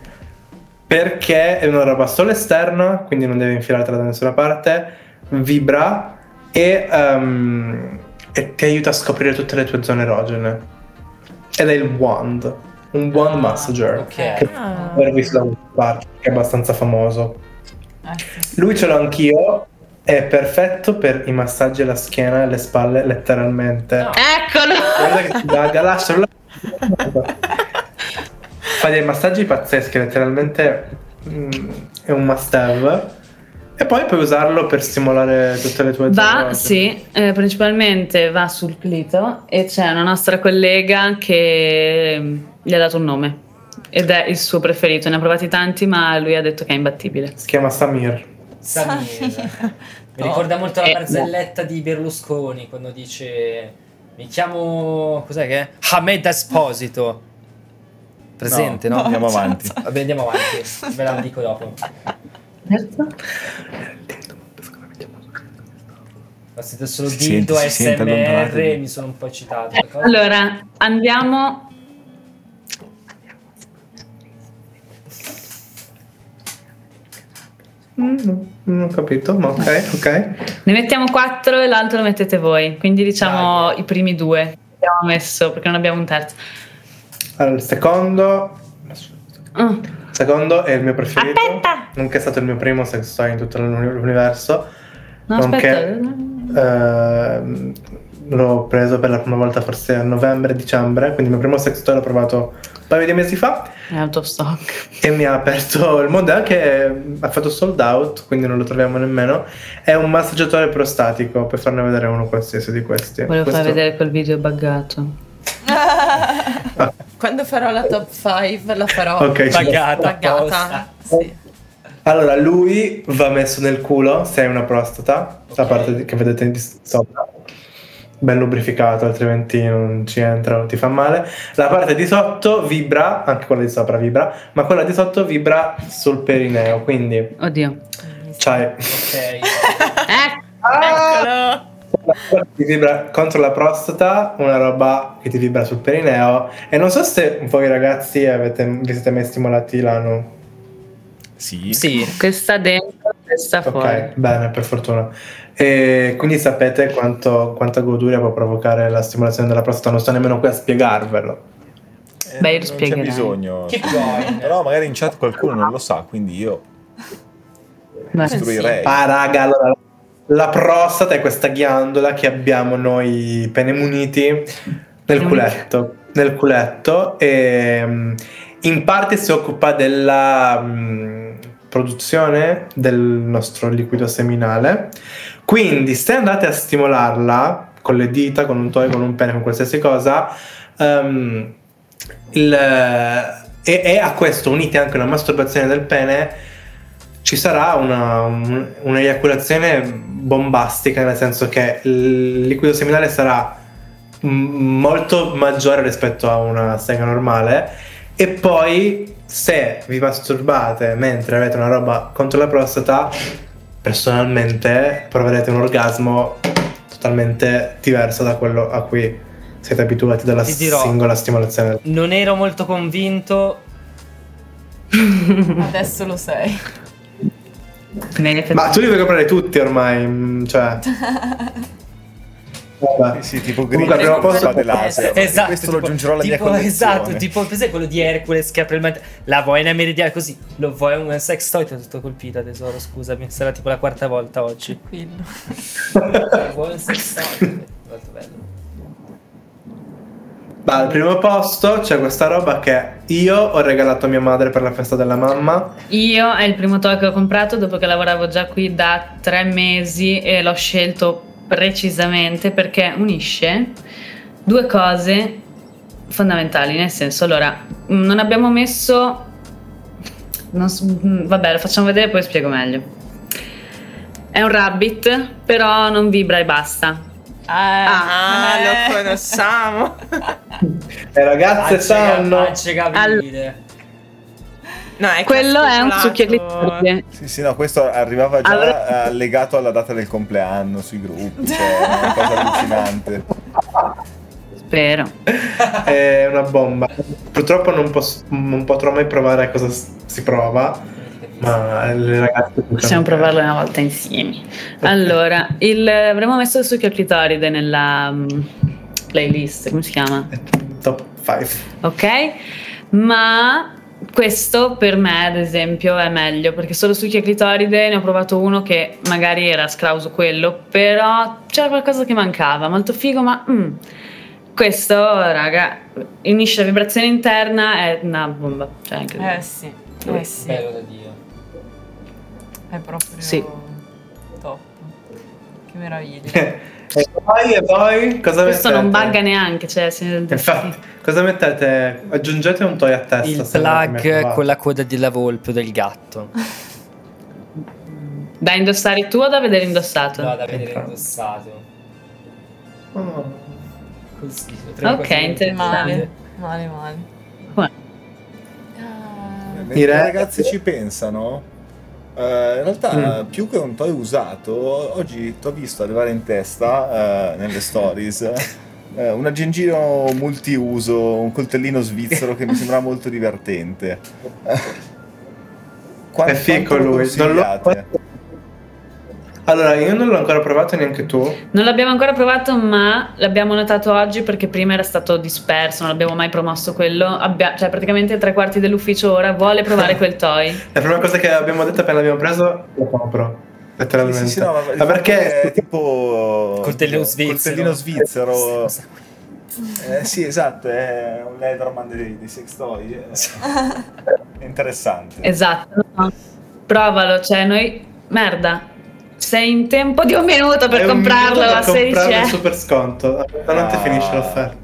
perché è una roba solo esterna, quindi non deve infilartela da nessuna parte, vibra e, um, e ti aiuta a scoprire tutte le tue zone erogene ed è il wand, un wand ah, massager, okay. Che ah. ho visto da un parco, che è abbastanza famoso. Ah, sì, sì. Lui ce l'ho anch'io, è perfetto per i massaggi alla schiena e alle spalle, letteralmente. No. Eccolo! Guarda che ti dà, lascialo. fa dei massaggi pazzeschi, letteralmente mh, è un must have. E poi puoi usarlo per stimolare tutte le tue zone. Va, sì, eh, principalmente va sul clito, e c'è una nostra collega che gli ha dato un nome ed è il suo preferito, ne ha provati tanti ma lui ha detto che è imbattibile. Si chiama Samir. Samir. Samir. Mi ricorda molto la barzelletta eh, di Berlusconi quando dice mi chiamo, cos'è che è? Hamed Esposito. Presente, no? no? Andiamo avanti. Vabbè, andiamo avanti, ve la dico dopo. Ma siete solo dildo A S M R, mi sono un po' eccitato. Allora, andiamo. Mm, non ho capito, ma ok, ok. Ne mettiamo quattro e l'altro lo mettete voi. Quindi diciamo dai, i primi due abbiamo messo perché non abbiamo un terzo. Allora, il secondo. Mm. Secondo è il mio preferito. Aspetta! Non che è stato il mio primo, se sto in tutto l'universo. No, aspetta. Nonché, eh, l'ho preso per la prima volta forse a novembre-dicembre, quindi il mio primo sex toy l'ho provato un paio di mesi fa. È out of stock. E mi ha aperto il mondo, anche ha fatto sold out, quindi non lo troviamo nemmeno. È un massaggiatore prostatico, per farne vedere uno qualsiasi di questi. Volevo Questo... far vedere quel video buggato. Ah. Quando farò la top cinque la farò okay, baggata, baggata. Sì. Allora lui va messo nel culo se hai una prostata, okay, la parte che vedete sopra, ben lubrificato, altrimenti non ci entra, non ti fa male. La parte di sotto vibra, anche quella di sopra vibra, ma quella di sotto vibra sul perineo, quindi oddio, c'hai ok. ah. Eccolo, ti vibra contro la prostata, una roba che ti vibra sul perineo. E non so se voi ragazzi avete, vi siete mai stimolati l'ano. Sì, sì, questa dentro, questa okay, fuori. Ok, bene, per fortuna. E quindi sapete quanto, quanta goduria può provocare la stimolazione della prostata. Non sto nemmeno qui a spiegarvelo. Eh, Beh, io non spiegherai. C'è bisogno. Però magari in chat qualcuno non lo sa, quindi io istruirei. Ah, raga, allora la prostata è questa ghiandola che abbiamo noi penemuniti nel culetto, nel culetto, e in parte si occupa della mh, produzione del nostro liquido seminale. Quindi se andate a stimolarla con le dita, con un toy, con un pene, con qualsiasi cosa, um, il, e, e a questo unite anche la masturbazione del pene, ci sarà una, un, un'eiaculazione bombastica, nel senso che il liquido seminale sarà m- molto maggiore rispetto a una sega normale. E poi se vi masturbate mentre avete una roba contro la prostata, personalmente proverete un orgasmo totalmente diverso da quello a cui siete abituati dalla dirò, singola stimolazione. Non ero molto convinto. Adesso lo sei. Ma tu li vuoi comprare tutti ormai, cioè. Vabbè. Sì, sì, tipo Green, comunque, posto laser, esatto, questo tipo, lo aggiungerò alla tipo, mia collezione. Esatto, tipo pensa quello di Hercules che apre il mat- la voina meridiana così, lo vuoi un sex toy, ti ho tutto colpita tesoro, scusami, sarà tipo la quarta volta oggi. Tranquillo. Vuoi un sex toy? Molto bello. Ma al primo posto c'è questa roba che io ho regalato a mia madre per la festa della mamma. Io è il primo toy che ho comprato dopo che lavoravo già qui da tre mesi e l'ho scelto precisamente perché unisce due cose fondamentali, nel senso, allora, non abbiamo messo, non so, vabbè, lo facciamo vedere e poi spiego meglio. È un rabbit, però non vibra e basta. Ah, ah eh. Lo conosciamo. Le ragazze ah, sanno allora. No, è quello è un succhiaclitoris. Sì, sì, no, questo arrivava già allora, allegato alla data del compleanno sui gruppi, cioè una cosa allucinante. Spero. È una bomba. Purtroppo non, posso, non potrò mai provare a cosa si prova. Ma le ragazze possiamo provarlo una volta insieme. Allora, il, avremmo messo il succhio clitoride nella um, playlist, come si chiama? Top cinque. Ok, ma questo per me ad esempio è meglio, perché solo succhio clitoride ne ho provato uno che magari era scrauso quello, però c'era qualcosa che mancava, molto figo ma... Mm. questo, raga, unisce la vibrazione interna, è una bomba. Cioè, anche eh sì, eh sì. Bello da Dio. È proprio sì. Top. Che meraviglia. E poi, e poi cosa questo mettete? Non bugga neanche, cioè, se... Infatti, cosa mettete? Aggiungete un toy a testa. Il plug con la coda della volpe o del gatto. Da indossare tu o da vedere indossato? No, da vedere Entra. indossato. Oh. Così, ok, interessante. Male, male, male. Come? I ragazzi ci pensano. Uh, in realtà, mm. più che un toy usato, oggi ti ho visto arrivare in testa uh, nelle stories uh, un aggeggino multiuso, un coltellino svizzero che mi sembrava molto divertente. Quanto, è fico lui. Non lo... Allora, io non l'ho ancora provato, neanche tu. Non l'abbiamo ancora provato, ma l'abbiamo notato oggi perché prima era stato disperso, non abbiamo mai promosso quello. Abbia... Cioè, praticamente tre quarti dell'ufficio ora vuole provare quel toy. La prima cosa che abbiamo detto appena l'abbiamo preso, lo compro. Letteralmente. Sì, sì, sì, no, ma, ma perché è tipo coltellino svizzero. svizzero. Eh, sì, esatto, è un Leatherman dei, dei sex toy. È interessante. Esatto. No. Provalo, cioè noi merda. Sei in tempo di un minuto per comprarlo a sedici euro. Comprare un super sconto. Non ti finisce l'offerta.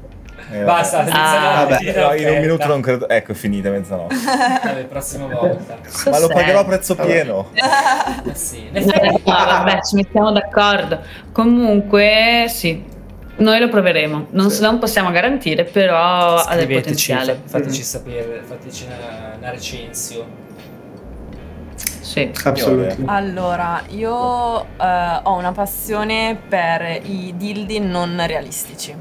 Eh, Basta. Ah, vabbè, no, in un minuto non credo. Ecco, è finita mezzanotte. Vabbè, prossima volta. So Ma lo sei. pagherò a prezzo pieno. Eh sì. No, vabbè, ci mettiamo d'accordo. Comunque, sì. Noi lo proveremo. Non, sì. non possiamo garantire, però ha del potenziale. Fateci mm. sapere, fateci una, una recensione. Sì, assolutamente. Allora, io uh, ho una passione per i dildi non realistici.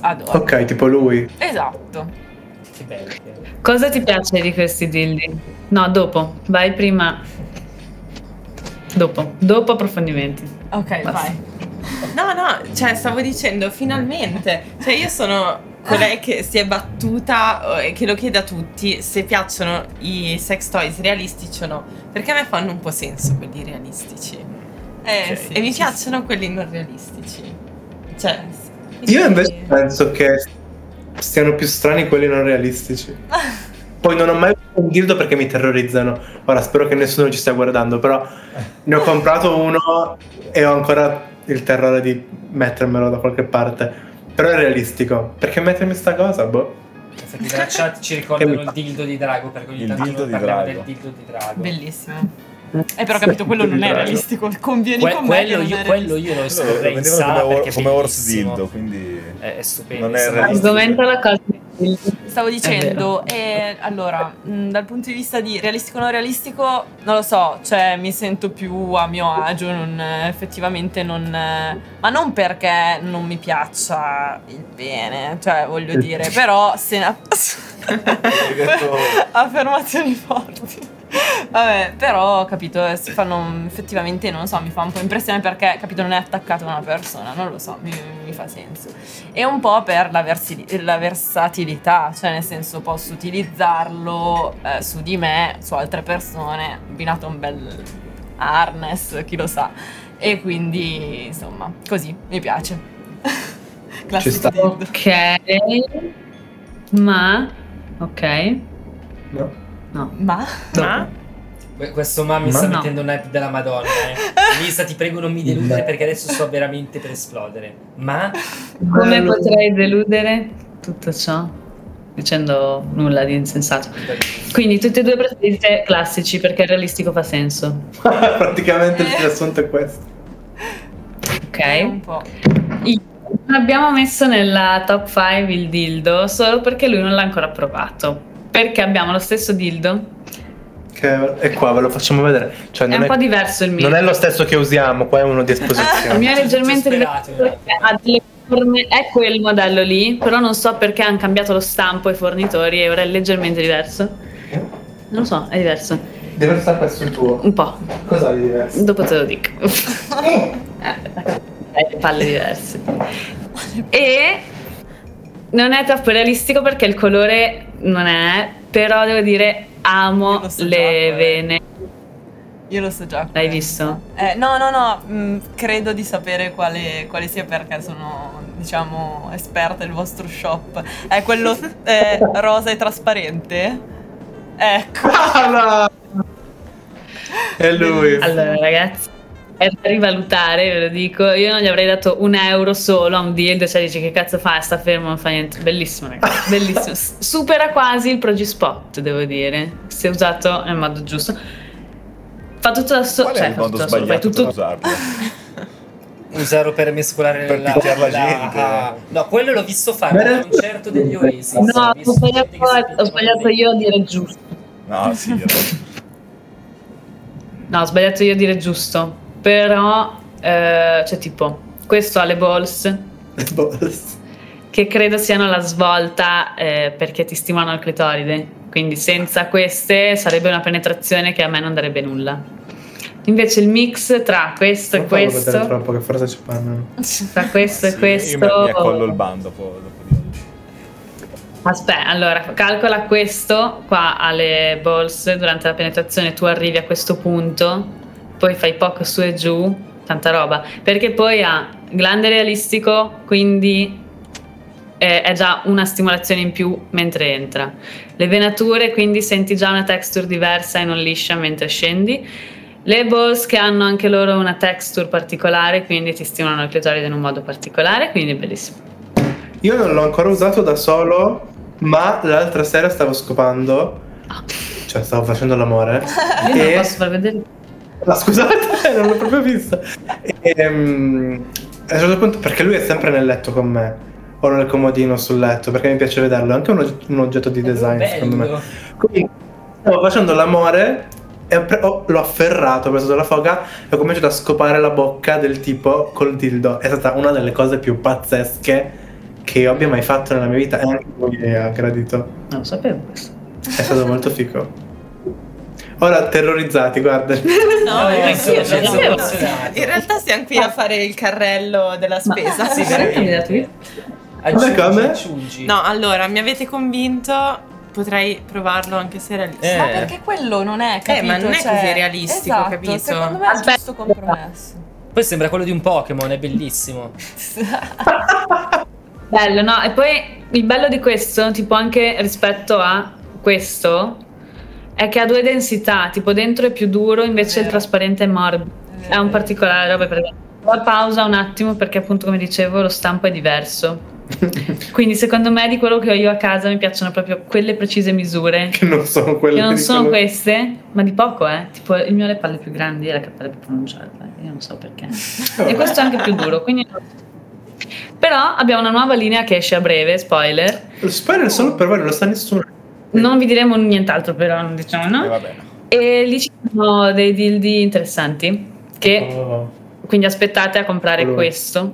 Adoro. Ok, tipo lui. Esatto. Che bello. Cosa ti piace di questi dildi? No, dopo. Vai prima. Dopo. Dopo approfondimenti. Ok, Basta. vai. No, no, cioè stavo dicendo finalmente. Cioè io sono... Colei che si è battuta e che lo chiede a tutti se piacciono i sex toys realistici o no, perché a me fanno un po' senso quelli realistici eh, okay, sì, e mi piacciono sì. quelli non realistici, cioè io sì. invece penso che siano più strani quelli non realistici. Poi non ho mai visto un dildo perché mi terrorizzano. Ora spero che nessuno ci stia guardando, però ne ho comprato uno e ho ancora il terrore di mettermelo da qualche parte. Però è realistico, perché mettermi sta cosa, boh. Infatti dalla chat ci ricordano il dildo di Drago, perché ogni il tanto dildo parliamo del dildo di Drago. Bellissimo. Eh però ho capito, quello non è realistico, convieni que- con me quello io, quello io lo scoprei in sala come, or- come Horse Dildo, quindi è, è stupendo. Non è realistico. Argomenta la cosa. Stavo dicendo, e allora, mh, dal punto di vista di realistico o non realistico, non lo so, cioè mi sento più a mio agio, non, effettivamente non... Ma non perché non mi piaccia il bene, cioè voglio dire, però se... Ne... Affermazioni forti. Vabbè, però ho capito, si fanno effettivamente, non so, mi fa un po' impressione perché, capito, non è attaccato a una persona, non lo so, mi, mi fa senso. E un po' per la, versi, la versatilità, cioè nel senso posso utilizzarlo eh, su di me, su altre persone, abbinato a un bel harness, chi lo sa. E quindi, insomma, così, mi piace. Classico. Ok, ma, ok. No. No. Ma? Ma? Questo ma mi ma sta no. mettendo un hype della Madonna, eh. Elisa, ti prego non mi deludere perché adesso sto veramente per esplodere. Ma? Come ma potrei non... deludere tutto ciò? Dicendo nulla di insensato. Quindi tutti e due preferite classici perché il realistico fa senso. Praticamente eh. il riassunto è questo. Ok. È un po'. I- non abbiamo messo nella top cinque il dildo solo perché lui non l'ha ancora provato. Perché abbiamo lo stesso dildo. Che è qua, ve lo facciamo vedere. Cioè, non è un è, po' diverso il mio. Non è lo stesso che usiamo, qua è uno di esposizione. Il mio è leggermente diverso perché ha delle forme. È quel modello lì, però non so perché hanno cambiato lo stampo i fornitori e ora è leggermente diverso. Non lo so, è diverso. Diverso da questo il tuo? Un po'. Cosa è diverso? Dopo te lo dico. Hai le palle diverse. E non è troppo realistico perché il colore... Non è, però devo dire amo so le già, vene. Io lo so già. L'hai visto? Eh, no, no, no, mh, credo di sapere quale, quale sia perché sono diciamo, esperta del vostro shop. È quello eh, rosa e trasparente? Ecco. Ah, no. È lui. Allora, ragazzi, è da rivalutare, ve lo dico. Io non gli avrei dato un euro solo a un deal, cioè dice che cazzo fa, sta fermo, non fa niente. Bellissimo, ragazzi, bellissimo. Supera quasi il Progispot, devo dire, se usato nel modo giusto. Fa tutto da solo, cioè, è il modo sbagliato tutto... per usarlo? Usarlo per mescolare per la, la gente. La... No, quello l'ho visto fare al concerto degli Oasis. No, ho sbagliato, ho sbagliato io a dire giusto. No, sì. Io... no, ho sbagliato io a dire giusto. Però, eh, cioè tipo, questo ha le balls, le balls, che credo siano la svolta eh, perché ti stimolano il clitoride, quindi senza queste sarebbe una penetrazione che a me non darebbe nulla. Invece il mix tra questo non e questo... Non troppo, che forse ci parlano. Tra questo sì, e questo... Io mi accollo il ban dopo, dopo di oggi. Aspetta, allora, calcola questo qua alle balls, durante la penetrazione tu arrivi a questo punto... poi fai poco su e giù, tanta roba, perché poi ha glande realistico, quindi è, è già una stimolazione in più mentre entra, le venature, quindi senti già una texture diversa e non liscia mentre scendi, le balls che hanno anche loro una texture particolare, quindi ti stimolano il clitoride in un modo particolare, quindi è bellissimo. Io non l'ho ancora usato da solo, ma l'altra sera stavo scopando, oh. cioè stavo facendo l'amore. Io e... non posso far vedere. No, scusate, non l'ho proprio vista. E, um, a un certo punto, perché lui è sempre nel letto con me, o nel comodino sul letto, perché mi piace vederlo, è anche un, og- un oggetto di design, bello. Secondo me. Quindi stavo facendo l'amore e pre- oh, l'ho afferrato, ho preso dalla foga e ho cominciato a scopare la bocca del tipo col dildo. È stata una delle cose più pazzesche che io abbia mai fatto nella mia vita, e anche lui ha gradito. Non lo sapevo questo. È stato molto figo. Ora terrorizzati, guarda. No, no, io sono, sono, sono, sono, sono. In realtà siamo qui a fare il carrello della spesa. Ma, sì, veramente. Aggiungi, no, allora, mi avete convinto. Potrei provarlo anche se è realistico. Eh. Ma perché quello non è, capito? Eh, ma non è cioè... così realistico, esatto, capito? Secondo me è il giusto compromesso. Poi sembra quello di un Pokémon, è bellissimo. Bello, no? E poi il bello di questo, tipo anche rispetto a questo... è che ha due densità, tipo dentro è più duro, invece il trasparente è morbido. È, è un particolare roba, per la pausa un attimo perché appunto come dicevo lo stampo è diverso. Quindi secondo me di quello che ho io a casa mi piacciono proprio quelle precise misure. Che non sono quelle. Che non sono quello... queste, ma di poco eh. Tipo il mio ha le palle più grandi e la cappella più pronunciata, io non so perché. E questo è anche più duro, quindi... Però abbiamo una nuova linea che esce a breve, spoiler. Lo spoiler solo per voi, non lo sa nessuno. Non vi diremo nient'altro, però non diciamo no. Eh, va bene. E lì ci sono dei dildi interessanti. Che oh. Quindi aspettate a comprare lui. Questo.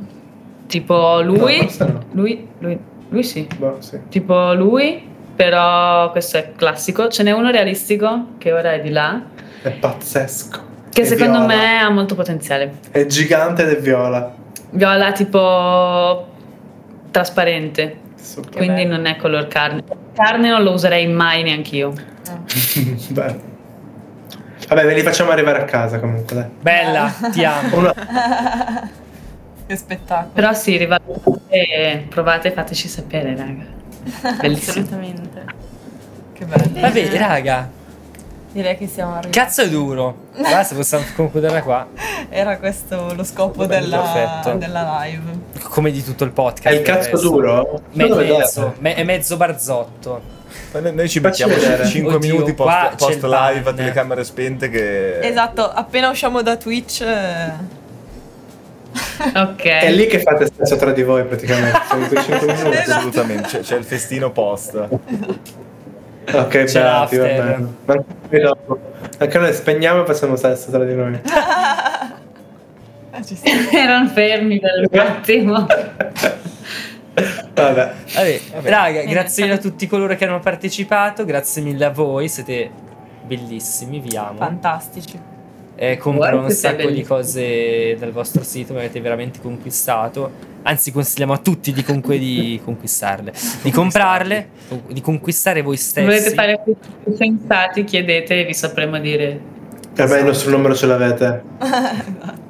Tipo lui, no, no. lui, lui, lui sì. No, sì. Tipo lui, però questo è classico. Ce n'è uno realistico che ora è di là. È pazzesco. Che è secondo viola. Me ha molto potenziale. È gigante ed è viola. Viola tipo trasparente. Super. Quindi non è color carne. Carne non lo userei mai neanch'io. No. Beh. Vabbè, ve li facciamo arrivare a casa comunque. Dai. Bella, ti amo. Una... Che spettacolo. Però sì, rivalutate, provate e fateci sapere, raga. Bellissimo. Assolutamente. Che bello. Vabbè, raga. Direi che siamo arrivati. Cazzo è duro. Basta, possiamo concludere qua. Era questo lo scopo della, della live. Come di tutto il podcast. È il cazzo adesso. Duro? Me- mezzo, me- è mezzo barzotto. Noi ci mettiamo cinque minuti post, post live a telecamere spente che... Esatto, appena usciamo da Twitch... Eh... Ok. È lì che fate stesso tra di voi praticamente. Sono cinque minuti. Esatto. Assolutamente, c'è, c'è il festino post. Ok, bravi, va bene. Ma dopo. Anche noi spegniamo e facciamo sesso tra di noi. Erano fermi per un attimo. Vabbè. Vabbè, vabbè. Raga, grazie mille a tutti coloro che hanno partecipato. Grazie mille a voi, siete bellissimi, vi amo. Fantastici. Eh, compro un sacco di cose dal vostro sito, mi avete veramente conquistato. Anzi, consigliamo a tutti di, conque, di conquistarle, di comprarle, di conquistare voi stessi. Volete fare più sensati, chiedete e vi sapremo dire. Vabbè, il nostro numero ce l'avete.